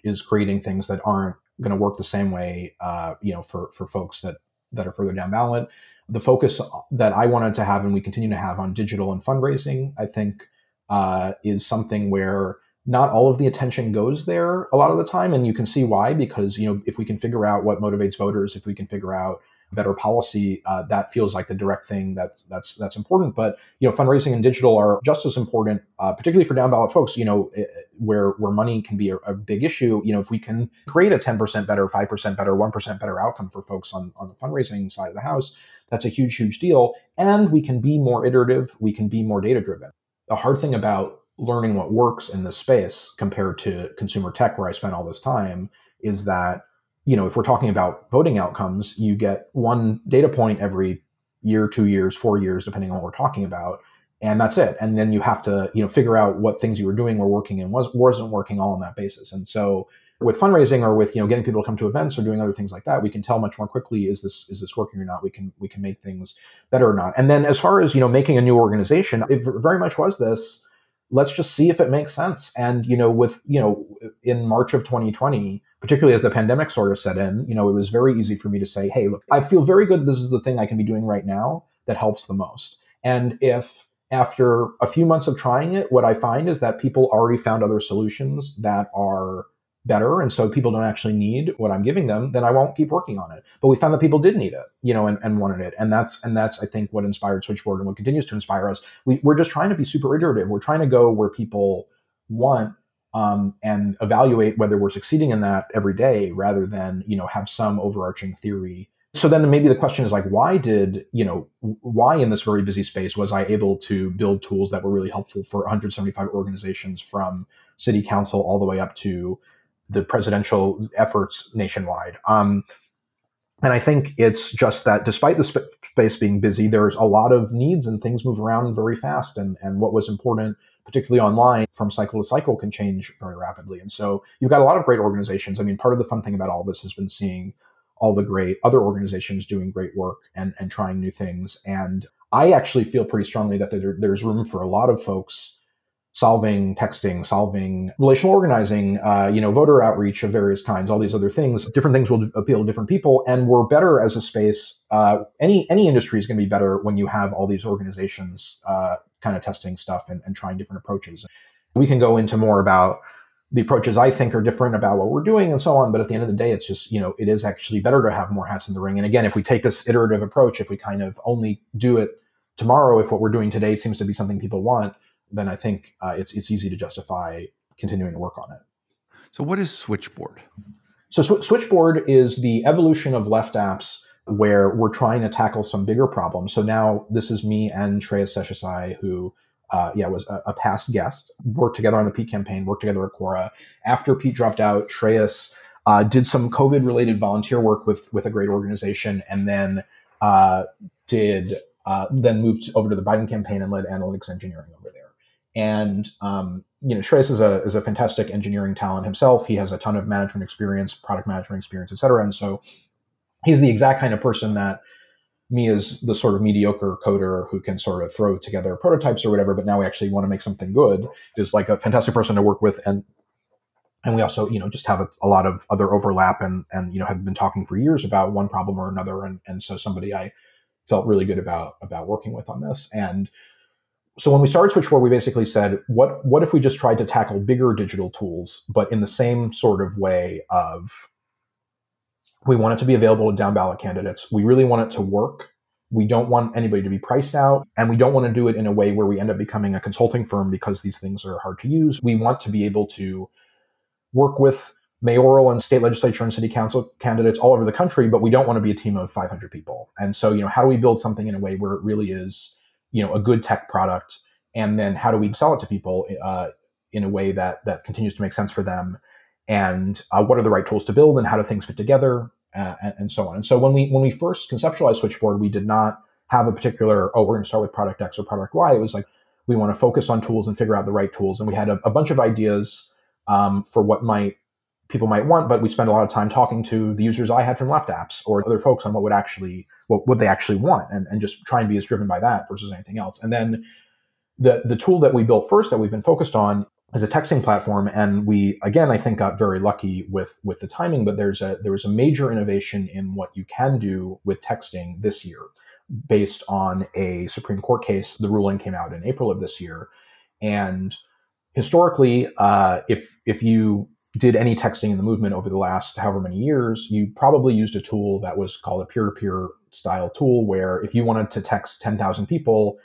is creating things that aren't going to work the same way, uh, you know, for, for folks that, that are further down ballot. The focus that I wanted to have, and we continue to have, on digital and fundraising, I think uh, is something where not all of the attention goes there a lot of the time. And you can see why, because, you know, if we can figure out what motivates voters, if we can figure out better policy, uh, that feels like the direct thing that's, that's, that's important. But, you know, fundraising and digital are just as important, uh, particularly for down ballot folks, you know, it, where, where money can be a, a big issue. You know, if we can create a ten percent better, five percent better, one percent better outcome for folks on, on the fundraising side of the house, that's a huge, huge deal. And we can be more iterative. We can be more data driven. The hard thing about learning what works in this space compared to consumer tech, where I spent all this time, is that, you know, if we're talking about voting outcomes, you get one data point every year, two years, four years, depending on what we're talking about. And that's it. And then you have to, you know, figure out what things you were doing were working and was, wasn't working, all on that basis. And so with fundraising, or with, you know, getting people to come to events or doing other things like that, we can tell much more quickly, is this, is this working or not? We can, we can make things better or not. And then as far as, you know, making a new organization, it very much was this, let's just see if it makes sense. And, you know, with, you know, in March of twenty twenty, particularly as the pandemic sort of set in, you know, it was very easy for me to say, hey, look, I feel very good that this is the thing I can be doing right now that helps the most. And if, after a few months of trying it, what I find is that people already found other solutions that are better, and so people don't actually need what I'm giving them, then I won't keep working on it. But we found that people did need it, you know, and, and wanted it. And that's, and that's, I think, what inspired Switchboard and what continues to inspire us. We, we're just trying to be super iterative. We're trying to go where people want, um, and evaluate whether we're succeeding in that every day, rather than, you know, have some overarching theory. So then maybe the question is like, why did, you know, why in this very busy space was I able to build tools that were really helpful for one hundred seventy-five organizations, from city council all the way up to the presidential efforts nationwide? Um, and I think it's just that despite the sp- space being busy, there's a lot of needs and things move around very fast. And, and what was important, particularly online, from cycle to cycle can change very rapidly. And so you've got a lot of great organizations. I mean, part of the fun thing about all this has been seeing all the great other organizations doing great work and, and trying new things. And I actually feel pretty strongly that there, there's room for a lot of folks solving texting, solving relational organizing, uh, you know, voter outreach of various kinds, all these other things. Different things will appeal to different people, and we're better as a space. Uh, any any industry is going to be better when you have all these organizations uh, kind of testing stuff and, and trying different approaches. We can go into more about the approaches I think are different about what we're doing and so on. But at the end of the day, it's just, you know, it is actually better to have more hats in the ring. And again, if we take this iterative approach, if we kind of only do it tomorrow, if what we're doing today seems to be something people want, then I think uh, it's it's easy to justify continuing to work on it. So what is Switchboard? So Sw- Switchboard is the evolution of Left Apps, where we're trying to tackle some bigger problems. So now this is me and Shreyas Seshasai, who Uh, yeah, was a, a past guest, worked together on the Pete campaign, worked together at Quora. After Pete dropped out, Shreyas uh, did some COVID-related volunteer work with with a great organization, and then uh, did uh, then moved over to the Biden campaign and led analytics engineering over there. And um, you know, Shreyas is a is a fantastic engineering talent himself. He has a ton of management experience, product management experience, et cetera. And so he's the exact kind of person that me is the sort of mediocre coder who can sort of throw together prototypes or whatever, but now we actually want to make something good, is like a fantastic person to work with. And and we also, you know, just have a, a lot of other overlap and, and, you know, have been talking for years about one problem or another. And, and so somebody I felt really good about, about working with on this. And so when we started Switchboard, we basically said, what, what if we just tried to tackle bigger digital tools, but in the same sort of way of, we want it to be available to down-ballot candidates. We really want it to work. We don't want anybody to be priced out, and we don't want to do it in a way where we end up becoming a consulting firm because these things are hard to use. We want to be able to work with mayoral and state legislature and city council candidates all over the country, but we don't want to be a team of five hundred people. And so, you know, how do we build something in a way where it really is, you know, a good tech product? And then how do we sell it to people uh, in a way that that continues to make sense for them? And uh, what are the right tools to build, and how do things fit together, uh, and, and so on. And so when we when we first conceptualized Switchboard, we did not have a particular, oh, we're going to start with product X or product Y. It was like, we want to focus on tools and figure out the right tools. And we had a, a bunch of ideas um, for what might people might want, but we spent a lot of time talking to the users I had from Left Apps or other folks on what would actually what, what they actually want, and, and just try and be as driven by that versus anything else. And then the the tool that we built first that we've been focused on as a texting platform. And we, again, I think got very lucky with, with the timing, but there's a, there was a major innovation in what you can do with texting this year based on a Supreme Court case. The ruling came out in April of this year. And historically, uh, if, if you did any texting in the movement over the last however many years, you probably used a tool that was called a peer-to-peer style tool, where if you wanted to text ten thousand people,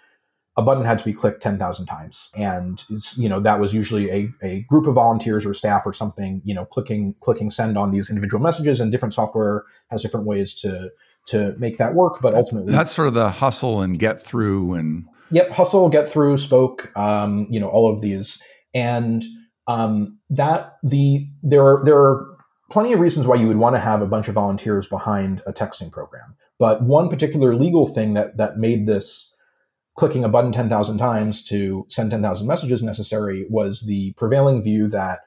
a button had to be clicked ten thousand times. And, it's, you know, that was usually a, a group of volunteers or staff or something, you know, clicking, clicking send on these individual messages, and different software has different ways to, to make that work. But ultimately that's sort of the hustle and get through and. Yep. Hustle, get through, Spoke, um, you know, all of these. And um, that the, there are, there are plenty of reasons why you would want to have a bunch of volunteers behind a texting program. But one particular legal thing that, that made this clicking a button ten thousand times to send ten thousand messages necessary was the prevailing view that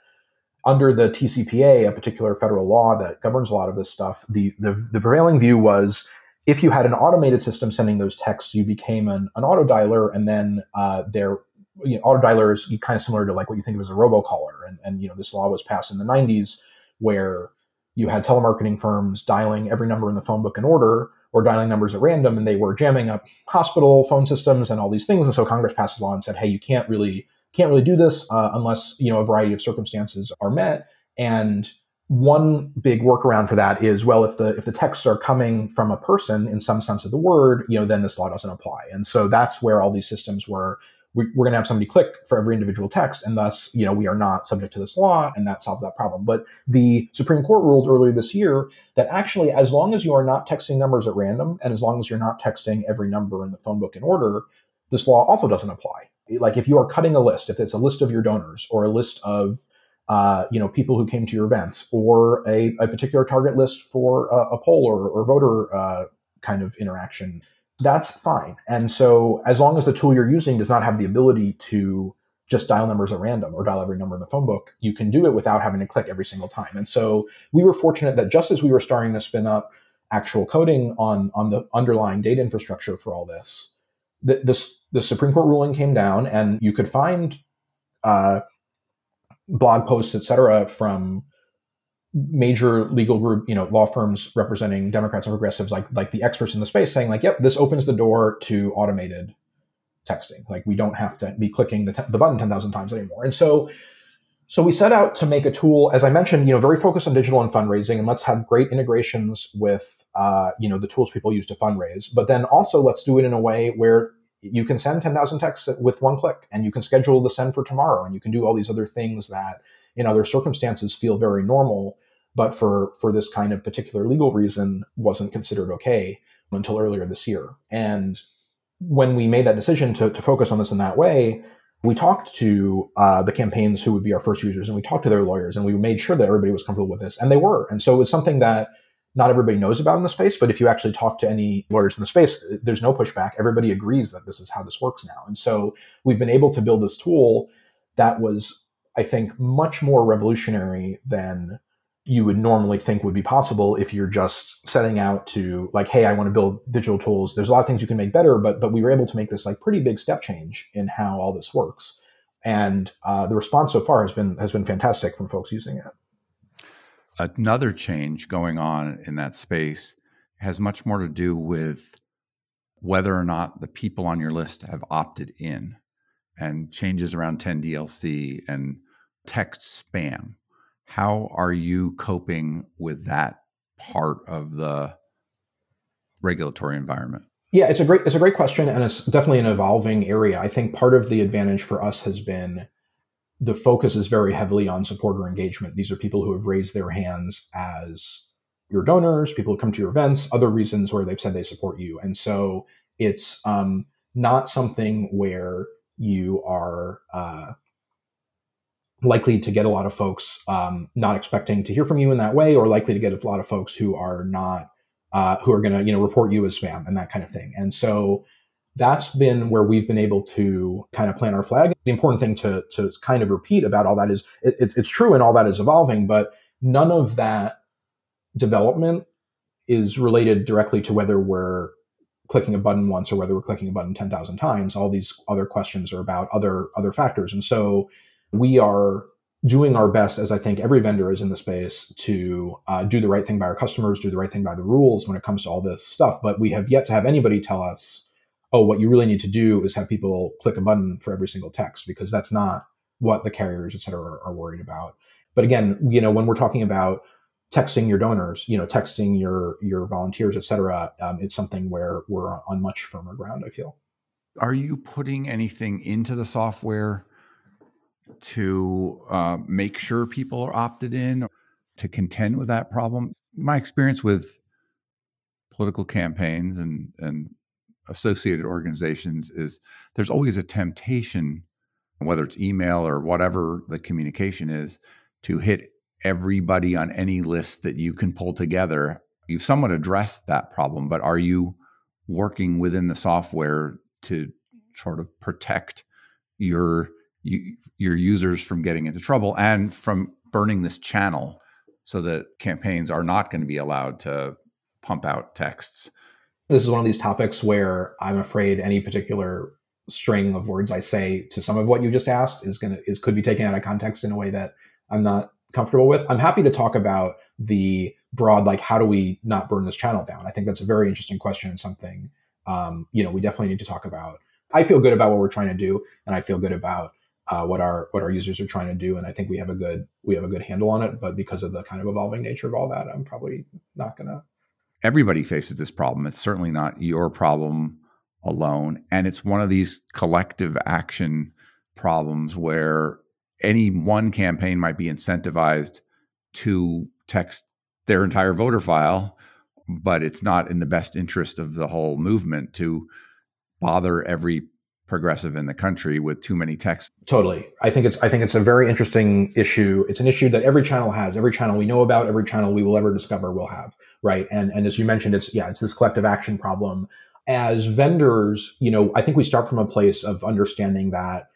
under the T C P A, a particular federal law that governs a lot of this stuff, the, the, the prevailing view was if you had an automated system sending those texts, you became an, an auto-dialer, and then uh, there, you know, auto-dialer is kind of similar to like what you think of as a robocaller. And, and you know, this law was passed in the nineties where you had telemarketing firms dialing every number in the phone book in order, or dialing numbers at random, and they were jamming up hospital phone systems and all these things. And so Congress passed a law and said, hey, you can't really can't really do this uh, unless, you know, a variety of circumstances are met. And one big workaround for that is, well, if the if the texts are coming from a person in some sense of the word, you know, then this law doesn't apply. And so that's where all these systems were, we, we're going to have somebody click for every individual text, and thus, you know, we are not subject to this law, and that solves that problem. But the Supreme Court ruled earlier this year that actually, as long as you are not texting numbers at random, and as long as you're not texting every number in the phone book in order, this law also doesn't apply. Like if you are cutting a list, if it's a list of your donors or a list of, uh, you know, people who came to your events or a, a particular target list for a, a poll or, or voter uh, kind of interaction, that's fine. And so as long as the tool you're using does not have the ability to just dial numbers at random or dial every number in the phone book, you can do it without having to click every single time. And so we were fortunate that just as we were starting to spin up actual coding on, on the underlying data infrastructure for all this, the, the, the Supreme Court ruling came down, and you could find uh, blog posts, et cetera, from major legal group, you know, law firms representing Democrats and progressives, like like the experts in the space, saying like, yep, this opens the door to automated texting. Like we don't have to be clicking the, te- the button ten thousand times anymore. And so, so we set out to make a tool, as I mentioned, you know, very focused on digital and fundraising, and let's have great integrations with, uh, you know, the tools people use to fundraise. But then also let's do it in a way where you can send ten thousand texts with one click, and you can schedule the send for tomorrow, and you can do all these other things that in other circumstances feel very normal, but for, for this kind of particular legal reason wasn't considered okay until earlier this year. And when we made that decision to, to focus on this in that way, we talked to uh, the campaigns who would be our first users, and we talked to their lawyers, and we made sure that everybody was comfortable with this, and they were. And so it was something that not everybody knows about in the space, but if you actually talk to any lawyers in the space, there's no pushback. Everybody agrees that this is how this works now. And so we've been able to build this tool that was, I think, much more revolutionary than you would normally think would be possible if you're just setting out to like, hey, I want to build digital tools. There's a lot of things you can make better, but but we were able to make this like pretty big step change in how all this works. And uh, the response so far has been has been fantastic from folks using it. Another change going on in that space has much more to do with whether or not the people on your list have opted in, and changes around ten D L C and text spam. How are you coping with that part of the regulatory environment? Yeah, it's a great it's a great question, and it's definitely an evolving area. I think part of the advantage for us has been the focus is very heavily on supporter engagement. These are people who have raised their hands as your donors, people who come to your events, other reasons where they've said they support you. And so it's um, not something where you are uh, likely to get a lot of folks um, not expecting to hear from you in that way, or likely to get a lot of folks who are not, uh, who are going to, you know, report you as spam and that kind of thing. And so that's been where we've been able to kind of plant our flag. The important thing to to kind of repeat about all that is it, it's, it's true and all that is evolving, but none of that development is related directly to whether we're clicking a button once or whether we're clicking a button ten thousand times. All these other questions are about other other factors. And so we are doing our best, as I think every vendor is in the space, to uh, do the right thing by our customers, do the right thing by the rules when it comes to all this stuff. But we have yet to have anybody tell us, oh, what you really need to do is have people click a button for every single text, because that's not what the carriers, et cetera, are, are worried about. But again, you know, when we're talking about texting your donors, you know, texting your your volunteers, et cetera, um, it's something where we're on much firmer ground, I feel. Are you putting anything into the software to uh, make sure people are opted in, to contend with that problem? My experience with political campaigns and, and associated organizations is there's always a temptation, whether it's email or whatever the communication is, to hit everybody on any list that you can pull together. You've somewhat addressed that problem, but are you working within the software to sort of protect your you, your users from getting into trouble and from burning this channel so that campaigns are not going to be allowed to pump out texts. This is one of these topics where I'm afraid any particular string of words I say to some of what you just asked is going to, is could be taken out of context in a way that I'm not comfortable with. I'm happy to talk about the broad, like, how do we not burn this channel down? I think that's a very interesting question and something, um, you know, we definitely need to talk about. I feel good about what we're trying to do, and I feel good about uh, what our what our users are trying to do, and I think we have a good we have a good handle on it. But because of the kind of evolving nature of all that, I'm probably not gonna. Everybody faces this problem. It's certainly not your problem alone, and it's one of these collective action problems where any one campaign might be incentivized to text their entire voter file, but it's not in the best interest of the whole movement to bother every progressive in the country with too many texts. Totally. I think it's I think it's a very interesting issue. It's an issue that every channel has, every channel we know about, every channel we will ever discover will have, right? And and as you mentioned, it's yeah, it's this collective action problem. As vendors, you know, I think we start from a place of understanding that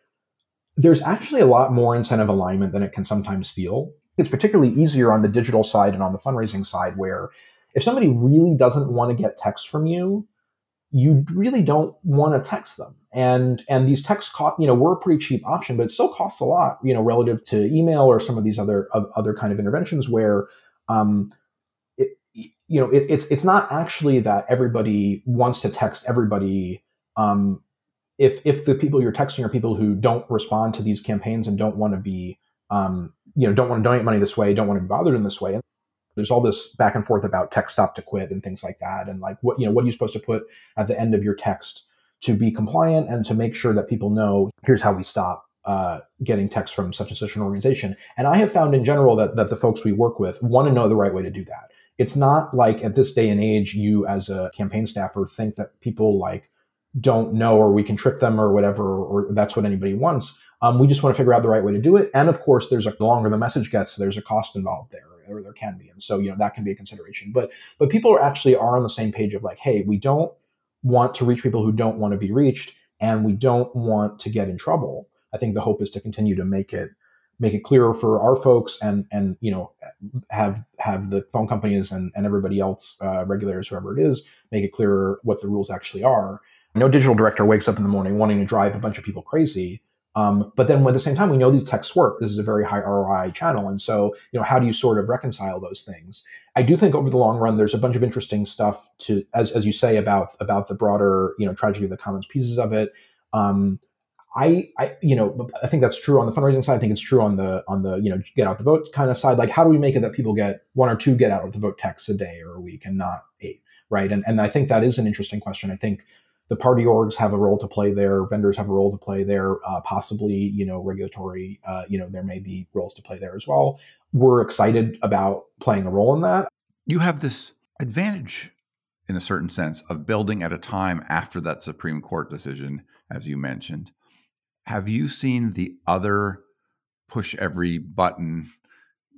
there's actually a lot more incentive alignment than it can sometimes feel. It's particularly easier on the digital side and on the fundraising side, where if somebody really doesn't want to get text from you, you really don't want to text them. And and these texts cost, you know, we're a pretty cheap option, but it still costs a lot, you know, relative to email or some of these other uh, other kind of interventions where, um, it, you know, it, it's it's not actually that everybody wants to text everybody. Um, if if the people you're texting are people who don't respond to these campaigns and don't want to be, um, you know, don't want to donate money this way, don't want to be bothered in this way. And there's all this back and forth about text stop to quit and things like that, and like what you know what you're supposed to put at the end of your text to be compliant and to make sure that people know, here's how we stop uh, getting texts from such and such an organization. And I have found in general that that the folks we work with want to know the right way to do that. It's not like at this day and age, you as a campaign staffer think that people like don't know, or we can trick them or whatever, or that's what anybody wants. Um, we just want to figure out the right way to do it. And of course, there's a the longer the message gets, there's a cost involved there, or there can be. And so, you know, that can be a consideration. But but people are actually are on the same page of like, hey, we don't want to reach people who don't want to be reached, and we don't want to get in trouble. I think the hope is to continue to make it make it clearer for our folks, and and you know have have the phone companies and, and everybody else, uh, regulators, whoever it is, make it clearer what the rules actually are. No digital director wakes up in the morning wanting to drive a bunch of people crazy. Um, but then at the same time, we know these texts work. This is a very high R O I channel. And so, you know, how do you sort of reconcile those things? I do think over the long run, there's a bunch of interesting stuff to, as as you say, about about the broader, you know, tragedy of the commons pieces of it. Um, I, I, you know, I think that's true on the fundraising side. I think it's true on the, on the, you know, get out the vote kind of side. Like, how do we make it that people get one or two get out of the vote texts a day or a week and not eight, right? And and I think that is an interesting question. I think the party orgs have a role to play there. Vendors have a role to play there. Uh, possibly, you know, regulatory, uh, you know, there may be roles to play there as well. We're excited about playing a role in that. You have this advantage, in a certain sense, of building at a time after that Supreme Court decision, as you mentioned. Have you seen the other push every button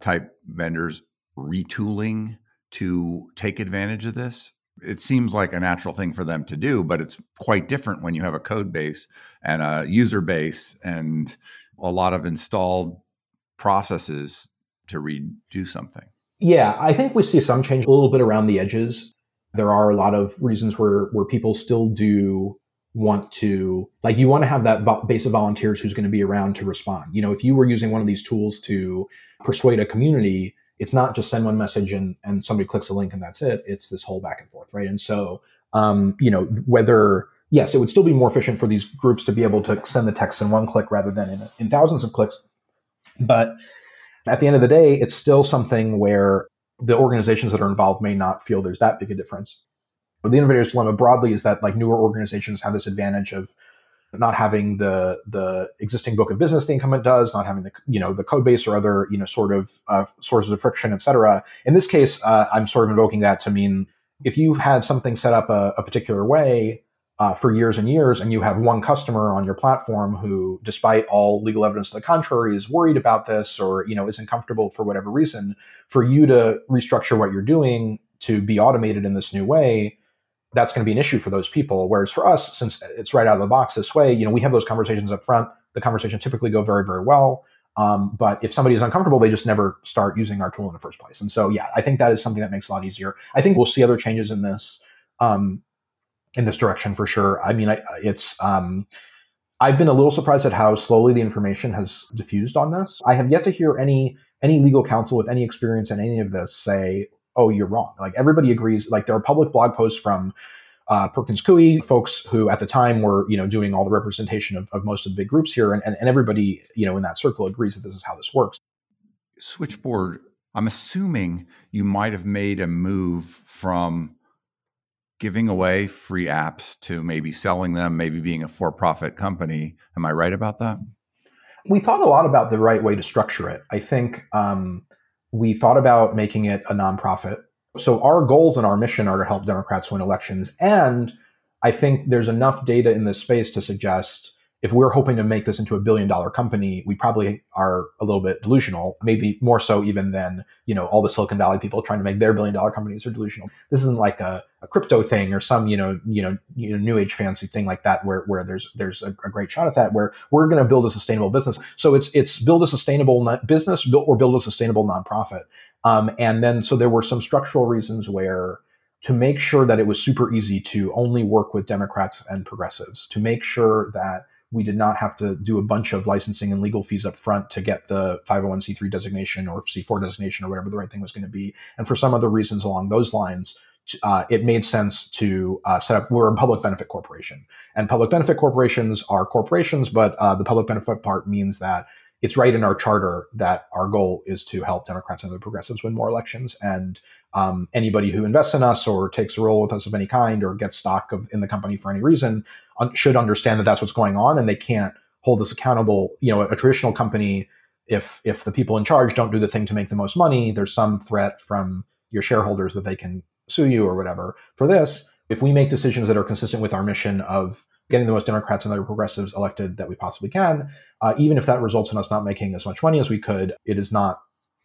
type vendors retooling to take advantage of this? It seems like a natural thing for them to do, but it's quite different when you have a code base and a user base and a lot of installed processes to redo something. Yeah, I think we see some change a little bit around the edges. There are a lot of reasons where where people still do want to, like, you want to have that vo- base of volunteers who's going to be around to respond. You know, if you were using one of these tools to persuade a community, it's not just send one message and, and somebody clicks a link and that's it. It's this whole back and forth, right? And so, um, you know, whether, yes, it would still be more efficient for these groups to be able to send the text in one click rather than in, in thousands of clicks. But at the end of the day, it's still something where the organizations that are involved may not feel there's that big a difference. But the innovator's dilemma broadly is that, like, newer organizations have this advantage of not having the the existing book of business the incumbent does, not having the you know the code base or other you know sort of uh, sources of friction, et cetera. In this case, uh, I'm sort of invoking that to mean if you had something set up a, a particular way uh, for years and years, and you have one customer on your platform who, despite all legal evidence to the contrary, is worried about this or you know isn't comfortable for whatever reason, for you to restructure what you're doing to be automated in this new way that's going to be an issue for those people. Whereas for us, since it's right out of the box this way, you know, we have those conversations up front. The conversations typically go very, very well. Um, but if somebody is uncomfortable, they just never start using our tool in the first place. And so, yeah, I think that is something that makes it a lot easier. I think we'll see other changes in this, um, in this direction for sure. I mean, I, it's, um, I've been a little surprised at how slowly the information has diffused on this. I have yet to hear any, any legal counsel with any experience in any of this say, oh, you're wrong. Like everybody agrees. Like there are public blog posts from uh, Perkins Coie, folks who at the time were, you know, doing all the representation of, of most of the big groups here. And, and, and everybody, you know, in that circle agrees that this is how this works. Switchboard, I'm assuming you might have made a move from giving away free apps to maybe selling them, maybe being a for-profit company. Am I right about that? We thought a lot about the right way to structure it. I think um, we thought about making it a nonprofit. So our goals and our mission are to help Democrats win elections. And I think there's enough data in this space to suggest if we're hoping to make this into a billion dollar company, we probably are a little bit delusional, maybe more so even than, you know, all the Silicon Valley people trying to make their billion dollar companies are delusional. This isn't like a, a crypto thing or some, you know, you know, you know, new age fancy thing like that where, where there's there's a, a great shot at that, where we're going to build a sustainable business. So it's it's build a sustainable non- business build, or build a sustainable nonprofit. Um, and then so there were some structural reasons where to make sure that it was super easy to only work with Democrats and progressives, to make sure that we did not have to do a bunch of licensing and legal fees up front to get the five oh one c three designation or c four designation or whatever the right thing was going to be. And for some other reasons along those lines, uh, it made sense to uh, set up, we're a public benefit corporation. And public benefit corporations are corporations, but uh, the public benefit part means that it's right in our charter that our goal is to help Democrats and other progressives win more elections. And um, anybody who invests in us or takes a role with us of any kind or gets stock of, in the company for any reason un- should understand that that's what's going on, and they can't hold us accountable. You know, a, a traditional company, if if the people in charge don't do the thing to make the most money, there's some threat from your shareholders that they can sue you or whatever. For this, if we make decisions that are consistent with our mission of getting the most Democrats and other progressives elected that we possibly can, uh, even if that results in us not making as much money as we could, it is not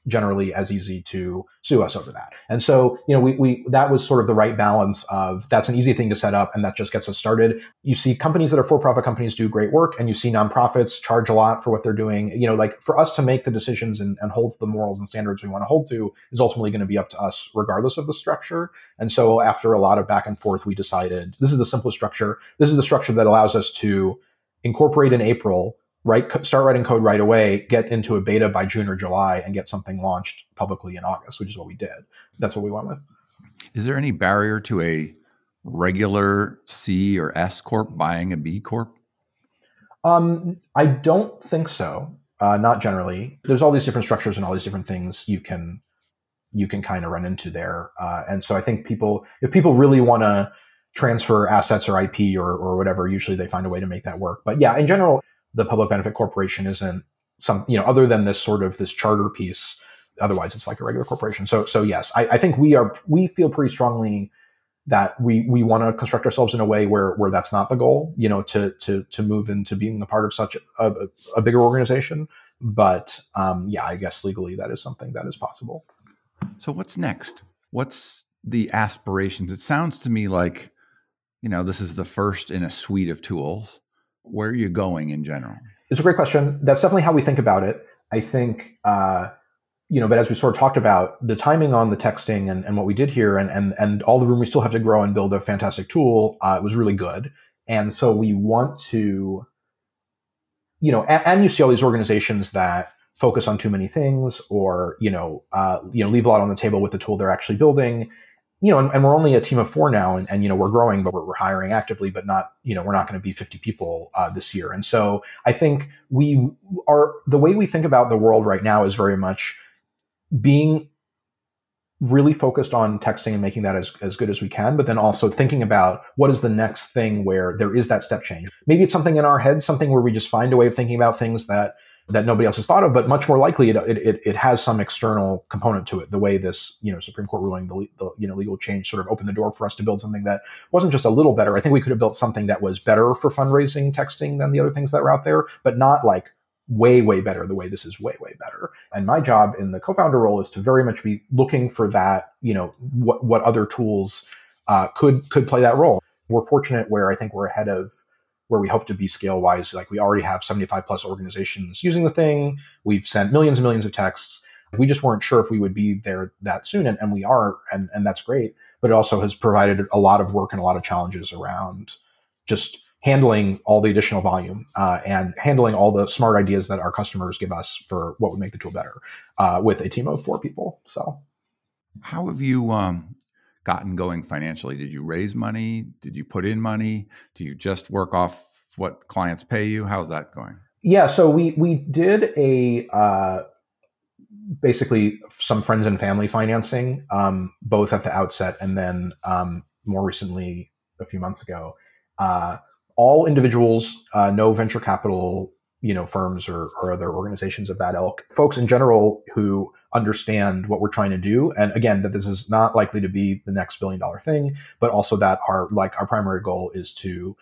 generally as easy to sue us over that. And so, you know, we we that was sort of the right balance of that's an easy thing to set up and that just gets us started. You see companies that are for-profit companies do great work, and you see nonprofits charge a lot for what they're doing. You know, like for us to make the decisions and, and hold to the morals and standards we want to hold to is ultimately going to be up to us regardless of the structure. And so after a lot of back and forth, we decided this is the simplest structure. This is the structure that allows us to incorporate in April, Right, start writing code right away, get into a beta by June or July, and get something launched publicly in August, which is what we did. That's what we went with. Is there any barrier to a regular C or S Corp buying a B Corp? Um, I don't think so. Uh, not generally. There's all these different structures and all these different things you can you can kind of run into there. Uh, and so I think people, if people really want to transfer assets or I P or, or whatever, usually they find a way to make that work. But yeah, in general, the public benefit corporation isn't some, you know, other than this sort of this charter piece, otherwise it's like a regular corporation. So, so yes, I, I think we are, we feel pretty strongly that we, we want to construct ourselves in a way where, where that's not the goal, you know, to, to, to move into being a part of such a, a, a bigger organization. But um, yeah, I guess legally that is something that is possible. So what's next? What's the aspirations? It sounds to me like, you know, this is the first in a suite of tools. Where are you going in general? It's a great question. That's definitely how we think about it. I think, uh, you know, but as we sort of talked about, the timing on the texting and, and what we did here and, and, and all the room we still have to grow and build a fantastic tool uh, was really good. And so we want to, you know, and, and you see all these organizations that focus on too many things or, you know, uh, you know, leave a lot on the table with the tool they're actually building. You know, and, and we're only a team of four now, and, and you know, we're growing, but we're, we're hiring actively, but not, you know, we're not going to be fifty people uh, this year. And so I think we are, the way we think about the world right now is very much being really focused on texting and making that as, as good as we can, but then also thinking about what is the next thing where there is that step change. Maybe it's something in our head, something where we just find a way of thinking about things that that nobody else has thought of, but much more likely it it it has some external component to it. The way this, you know, Supreme Court ruling, the, the you know legal change sort of opened the door for us to build something that wasn't just a little better. I think we could have built something that was better for fundraising, texting than the other things that were out there, but not like way, way better. The way this is way, way better. And my job in the co-founder role is to very much be looking for that, you know, what what other tools uh, could could play that role. We're fortunate where I think we're ahead of where we hope to be scale-wise. Like, we already have seventy-five plus organizations using the thing. We've sent millions and millions of texts. We just weren't sure if we would be there that soon, and, and we are, and, and that's great. But it also has provided a lot of work and a lot of challenges around just handling all the additional volume uh, and handling all the smart ideas that our customers give us for what would make the tool better uh, with a team of four people. So how have you um, gotten going financially? Did you raise money? Did you put in money? Do you just work off what clients pay you? How's that going? Yeah, so we we did a... Uh, basically some friends and family financing, um, both at the outset and then um, more recently, a few months ago, uh, all individuals, uh, no venture capital, you know, firms or, or other organizations of that ilk, folks in general who understand what we're trying to do. And again, that this is not likely to be the next billion dollar thing, but also that our, like our primary goal is to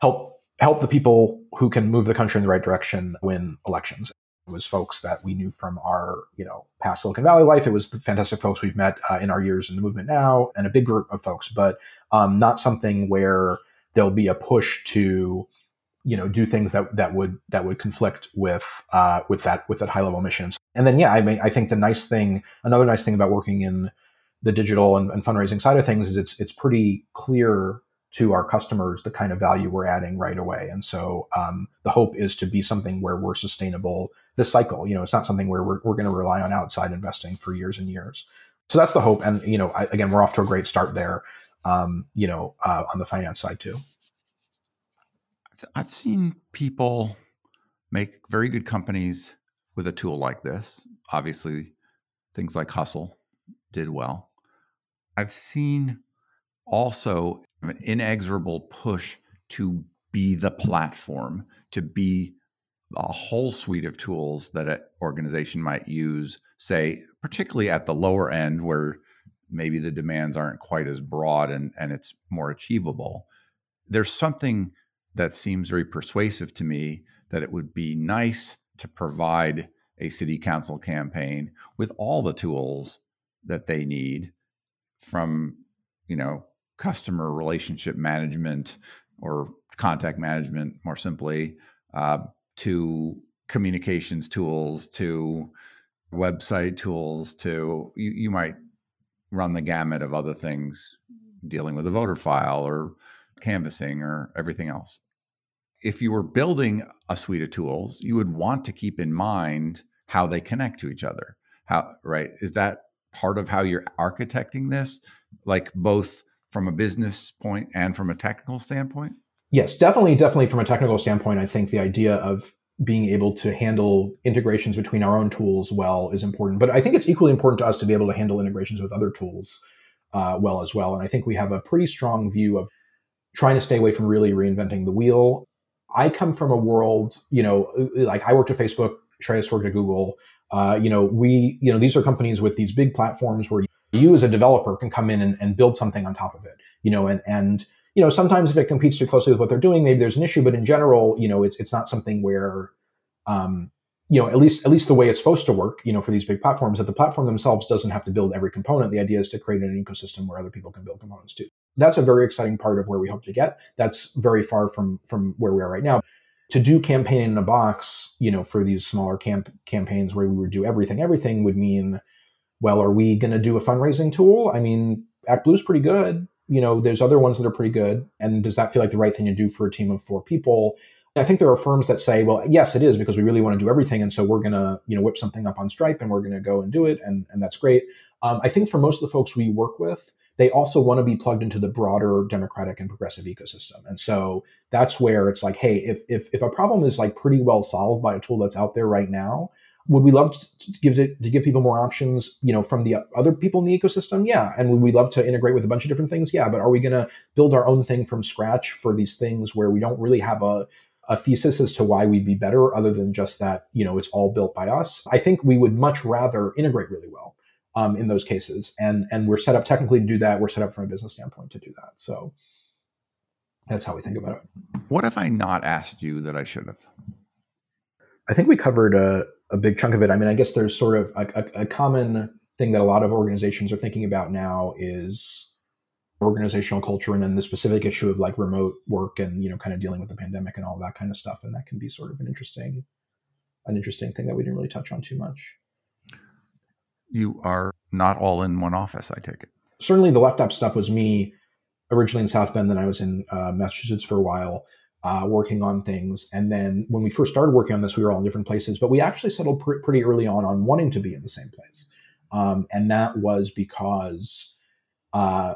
help, help the people who can move the country in the right direction win elections. It was folks that we knew from our, you know, past Silicon Valley life. It was the fantastic folks we've met uh, in our years in the movement now, and a big group of folks, but um, not something where there'll be a push to, you know, do things that, that would that would conflict with uh, with that with that high level mission. And then, yeah, I mean, I think the nice thing, another nice thing about working in the digital and, and fundraising side of things is it's it's pretty clear to our customers the kind of value we're adding right away. And so um, the hope is to be something where we're sustainable. This cycle, you know, it's not something where we're, we're going to rely on outside investing for years and years. So that's the hope. And, you know, I, again, we're off to a great start there, um, you know, uh, on the finance side too. I've seen people make very good companies with a tool like this. Obviously, things like Hustle did well. I've seen also an inexorable push to be the platform, to be a whole suite of tools that an organization might use, say, particularly at the lower end where maybe the demands aren't quite as broad and, and it's more achievable. There's something that seems very persuasive to me that it would be nice to provide a city council campaign with all the tools that they need, from, you know, customer relationship management or contact management, more simply, uh, to communications tools, to website tools, to you, you might run the gamut of other things, dealing with a voter file or canvassing or everything else. If you were building a suite of tools, you would want to keep in mind how they connect to each other. How, right? Is that part of how you're architecting this, like both from a business point and from a technical standpoint? Yes, definitely, definitely from a technical standpoint, I think the idea of being able to handle integrations between our own tools well is important. But I think it's equally important to us to be able to handle integrations with other tools uh, well as well. And I think we have a pretty strong view of trying to stay away from really reinventing the wheel. I come from a world, you know, like I worked at Facebook, Shreyas worked at Google. Uh, you know, we, you know, these are companies with these big platforms where you as a developer can come in and, and build something on top of it, you know, and, and, you know, sometimes if it competes too closely with what they're doing, maybe there's an issue. But in general, you know, it's it's not something where, um, you know, at least at least the way it's supposed to work, you know, for these big platforms, that the platform themselves doesn't have to build every component. The idea is to create an ecosystem where other people can build components too. That's a very exciting part of where we hope to get. That's very far from from where we are right now. To do campaign in a box, you know, for these smaller camp campaigns where we would do everything, everything would mean, well, are we going to do a fundraising tool? I mean, ActBlue's pretty good. You know, there's other ones that are pretty good. And does that feel like the right thing to do for a team of four people? And I think there are firms that say, well, yes, it is, because we really want to do everything. And so we're going to, you know, whip something up on Stripe and we're going to go and do it. And, and that's great. Um, I think for most of the folks we work with, they also want to be plugged into the broader democratic and progressive ecosystem. And so that's where it's like, hey, if if, if a problem is like pretty well solved by a tool that's out there right now, would we love to give to, to give people more options, you know, from the other people in the ecosystem? Yeah. And would we love to integrate with a bunch of different things? Yeah. But are we going to build our own thing from scratch for these things where we don't really have a, a thesis as to why we'd be better, other than just that, you know, it's all built by us? I think we would much rather integrate really well um, in those cases. And, and we're set up technically to do that. We're set up from a business standpoint to do that. So that's how we think about it. What have I not asked you that I should have? I think we covered a... a big chunk of it. I mean, I guess there's sort of a, a, a common thing that a lot of organizations are thinking about now is organizational culture, and then the specific issue of like remote work and, you know, kind of dealing with the pandemic and all that kind of stuff. And that can be sort of an interesting, an interesting thing that we didn't really touch on too much. You are not all in one office, I take it. Certainly the Left App stuff was me originally in South Bend. Then I was in uh, Massachusetts for a while uh, working on things. And then when we first started working on this, we were all in different places, but we actually settled pr- pretty early on on wanting to be in the same place. Um, and that was because uh,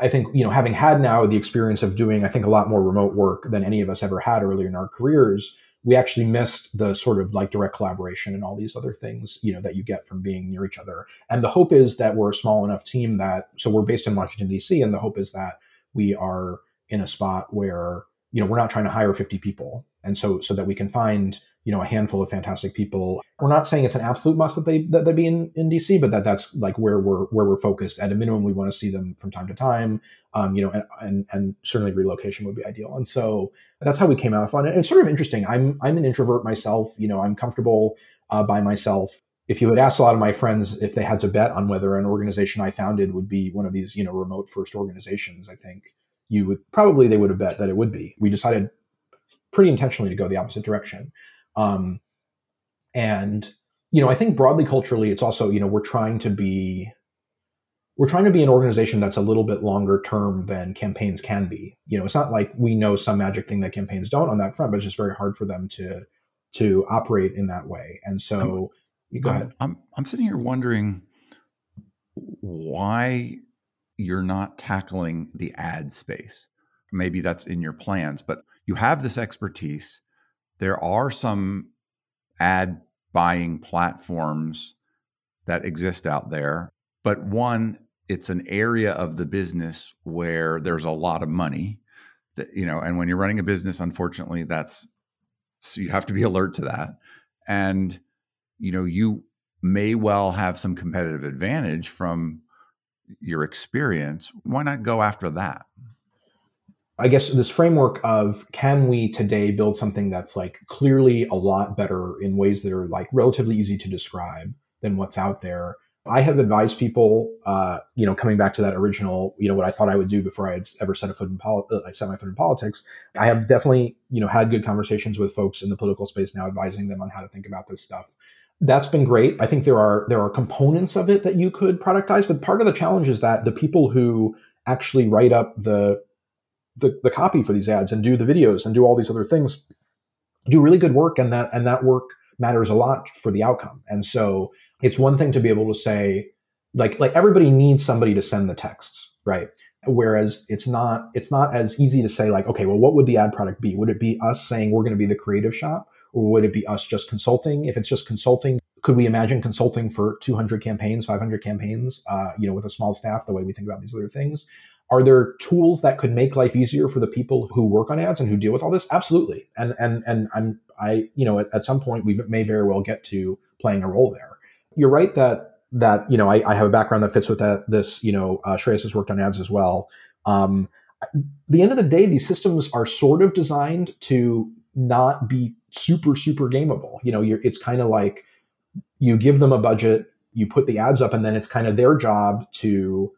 I think, you know, having had now the experience of doing, I think, a lot more remote work than any of us ever had earlier in our careers, we actually missed the sort of like direct collaboration and all these other things, you know, that you get from being near each other. And the hope is that we're a small enough team that, so we're based in Washington, D C, and the hope is that we are in a spot where, you know, we're not trying to hire fifty people. And so, so that we can find, you know, a handful of fantastic people. We're not saying it's an absolute must that they, that they be in, in D C, but that that's like where we're, where we're focused. At a minimum, we want to see them from time to time, um, you know, and, and, and certainly relocation would be ideal. And so that's how we came out on it. And it's sort of interesting. I'm, I'm an introvert myself, you know, I'm comfortable uh, by myself. If you had asked a lot of my friends if they had to bet on whether an organization I founded would be one of these, you know, remote first organizations, I think you would probably, they would have bet that it would be. We decided pretty intentionally to go the opposite direction. Um, and, you know, I think broadly culturally, it's also, you know, we're trying to be, we're trying to be an organization that's a little bit longer term than campaigns can be. You know, it's not like we know some magic thing that campaigns don't on that front, but it's just very hard for them to, to operate in that way. And so you go I'm, ahead. I'm, I'm sitting here wondering why you're not tackling the ad space. Maybe that's in your plans, but you have this expertise. There are some ad buying platforms that exist out there, but one, it's an area of the business where there's a lot of money that, you know, and when you're running a business, unfortunately, that's, so you have to be alert to that. And, you know, you may well have some competitive advantage from your experience. Why not go after that? I guess this framework of, can we today build something that's like clearly a lot better in ways that are like relatively easy to describe than what's out there? I have advised people, uh, you know, coming back to that original, you know, what I thought I would do before I had ever set a foot in politics, I set my foot in politics. I have definitely, you know, had good conversations with folks in the political space now, advising them on how to think about this stuff. That's been great. I think there are, there are components of it that you could productize, but part of the challenge is that the people who actually write up the The, the copy for these ads and do the videos and do all these other things, do really good work. And that, and that work matters a lot for the outcome. And so it's one thing to be able to say, like, like everybody needs somebody to send the texts, right? Whereas it's not, it's not as easy to say like, okay, well, what would the ad product be? Would it be us saying we're going to be the creative shop, or would it be us just consulting? If it's just consulting, could we imagine consulting for two hundred campaigns, five hundred campaigns, uh, you know, with a small staff, the way we think about these other things? Are there tools that could make life easier for the people who work on ads and who deal with all this? Absolutely. And and and I'm I you know at, at some point we may very well get to playing a role there. You're right that that you know I, I have a background that fits with that. This you know uh, Shreyas has worked on ads as well. Um, at the end of the day, these systems are sort of designed to not be super super gameable. You know, you're, it's kind of like you give them a budget, you put the ads up, and then it's kind of their job to,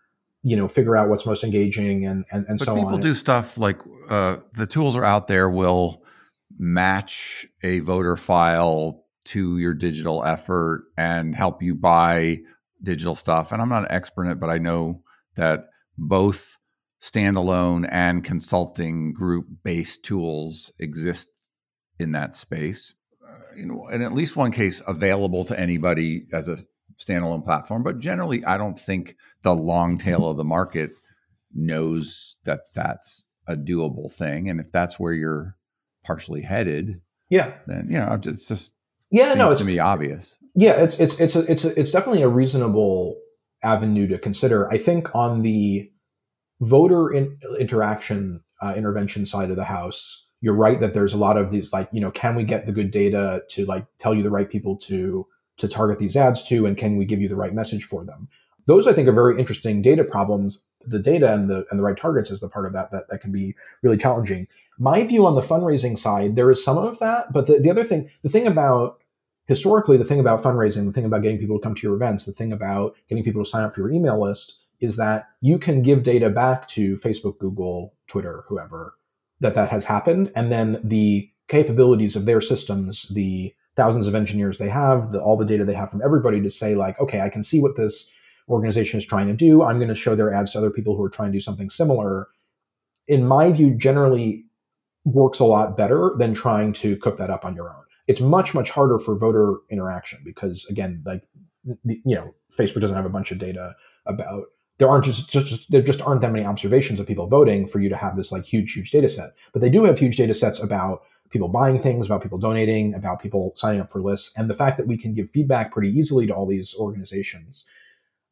you know, figure out what's most engaging and, and, and so on. But people do stuff like uh, the tools are out there will match a voter file to your digital effort and help you buy digital stuff. And I'm not an expert in it, but I know that both standalone and consulting group-based tools exist in that space. Uh, you know, in at least one case available to anybody as a standalone platform, but generally I don't think the long tail of the market knows that that's a doable thing. And if that's where you're partially headed, yeah, then, you know, it's just, yeah, seems no, it's to me obvious. Yeah. It's, it's, it's, a, it's, a, it's definitely a reasonable avenue to consider. I think on the voter in, interaction, uh, intervention side of the house, you're right that there's a lot of these, like, you know, can we get the good data to like tell you the right people to, to target these ads to, and can we give you the right message for them? Those, I think, are very interesting data problems. The data and the and the right targets is the part of that that, that can be really challenging. My view on the fundraising side, there is some of that, but the, the other thing, the thing about, historically, the thing about fundraising, the thing about getting people to come to your events, the thing about getting people to sign up for your email list is that you can give data back to Facebook, Google, Twitter, whoever, that that has happened. And then the capabilities of their systems, the thousands of engineers they have, the, all the data they have from everybody to say like, okay, I can see what this organization is trying to do. I'm going to show their ads to other people who are trying to do something similar. In my view, generally works a lot better than trying to cook that up on your own. It's much, much harder for voter interaction because, again, like, you know, Facebook doesn't have a bunch of data about, there aren't just, just there just aren't that many observations of people voting for you to have this like huge, huge data set. But they do have huge data sets about people buying things, about people donating, about people signing up for lists. And the fact that we can give feedback pretty easily to all these organizations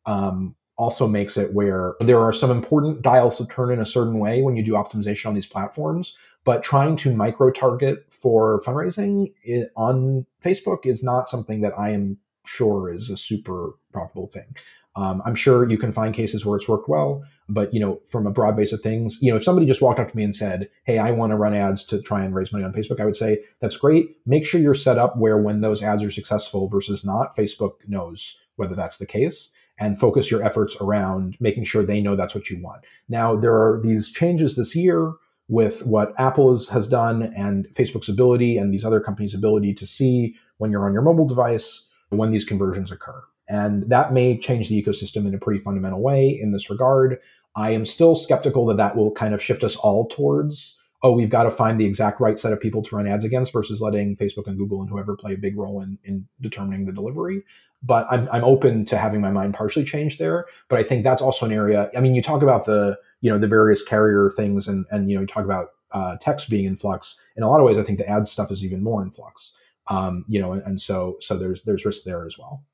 um, also makes it where there are some important dials to turn in a certain way when you do optimization on these platforms. But trying to micro-target for fundraising on Facebook is not something that I am sure is a super profitable thing. Um, I'm sure you can find cases where it's worked well, but, you know, from a broad base of things, you know, if somebody just walked up to me and said, hey, I want to run ads to try and raise money on Facebook, I would say, that's great. Make sure you're set up where when those ads are successful versus not, Facebook knows whether that's the case, and focus your efforts around making sure they know that's what you want. Now, there are these changes this year with what Apple is, has done and Facebook's ability and these other companies' ability to see when you're on your mobile device, when these conversions occur. And that may change the ecosystem in a pretty fundamental way in this regard. I am still skeptical that that will kind of shift us all towards, oh, we've got to find the exact right set of people to run ads against versus letting Facebook and Google and whoever play a big role in, in determining the delivery. But I'm, I'm open to having my mind partially changed there. But I think that's also an area, I mean, you talk about the, you know, the various carrier things and, and you know, you talk about uh, text being in flux. In a lot of ways, I think the ad stuff is even more in flux, um, you know, and, and so so there's there's risk there as well.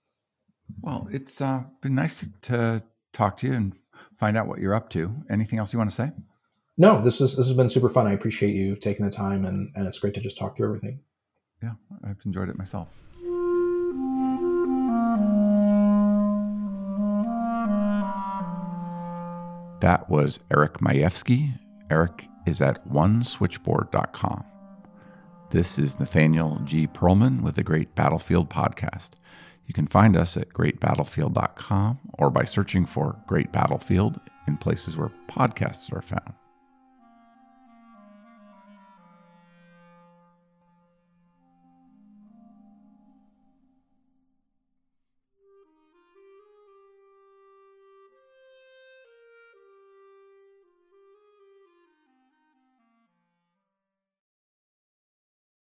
Well, it's uh, been nice to talk to you and find out what you're up to. Anything else you want to say? No, this is this has been super fun. I appreciate you taking the time, and, and it's great to just talk through everything. Yeah, I've enjoyed it myself. That was Eric Mayefsky. Eric is at one switchboard dot com. This is Nathaniel G. Perlman with the Great Battlefield Podcast. You can find us at great battlefield dot com or by searching for Great Battlefield in places where podcasts are found.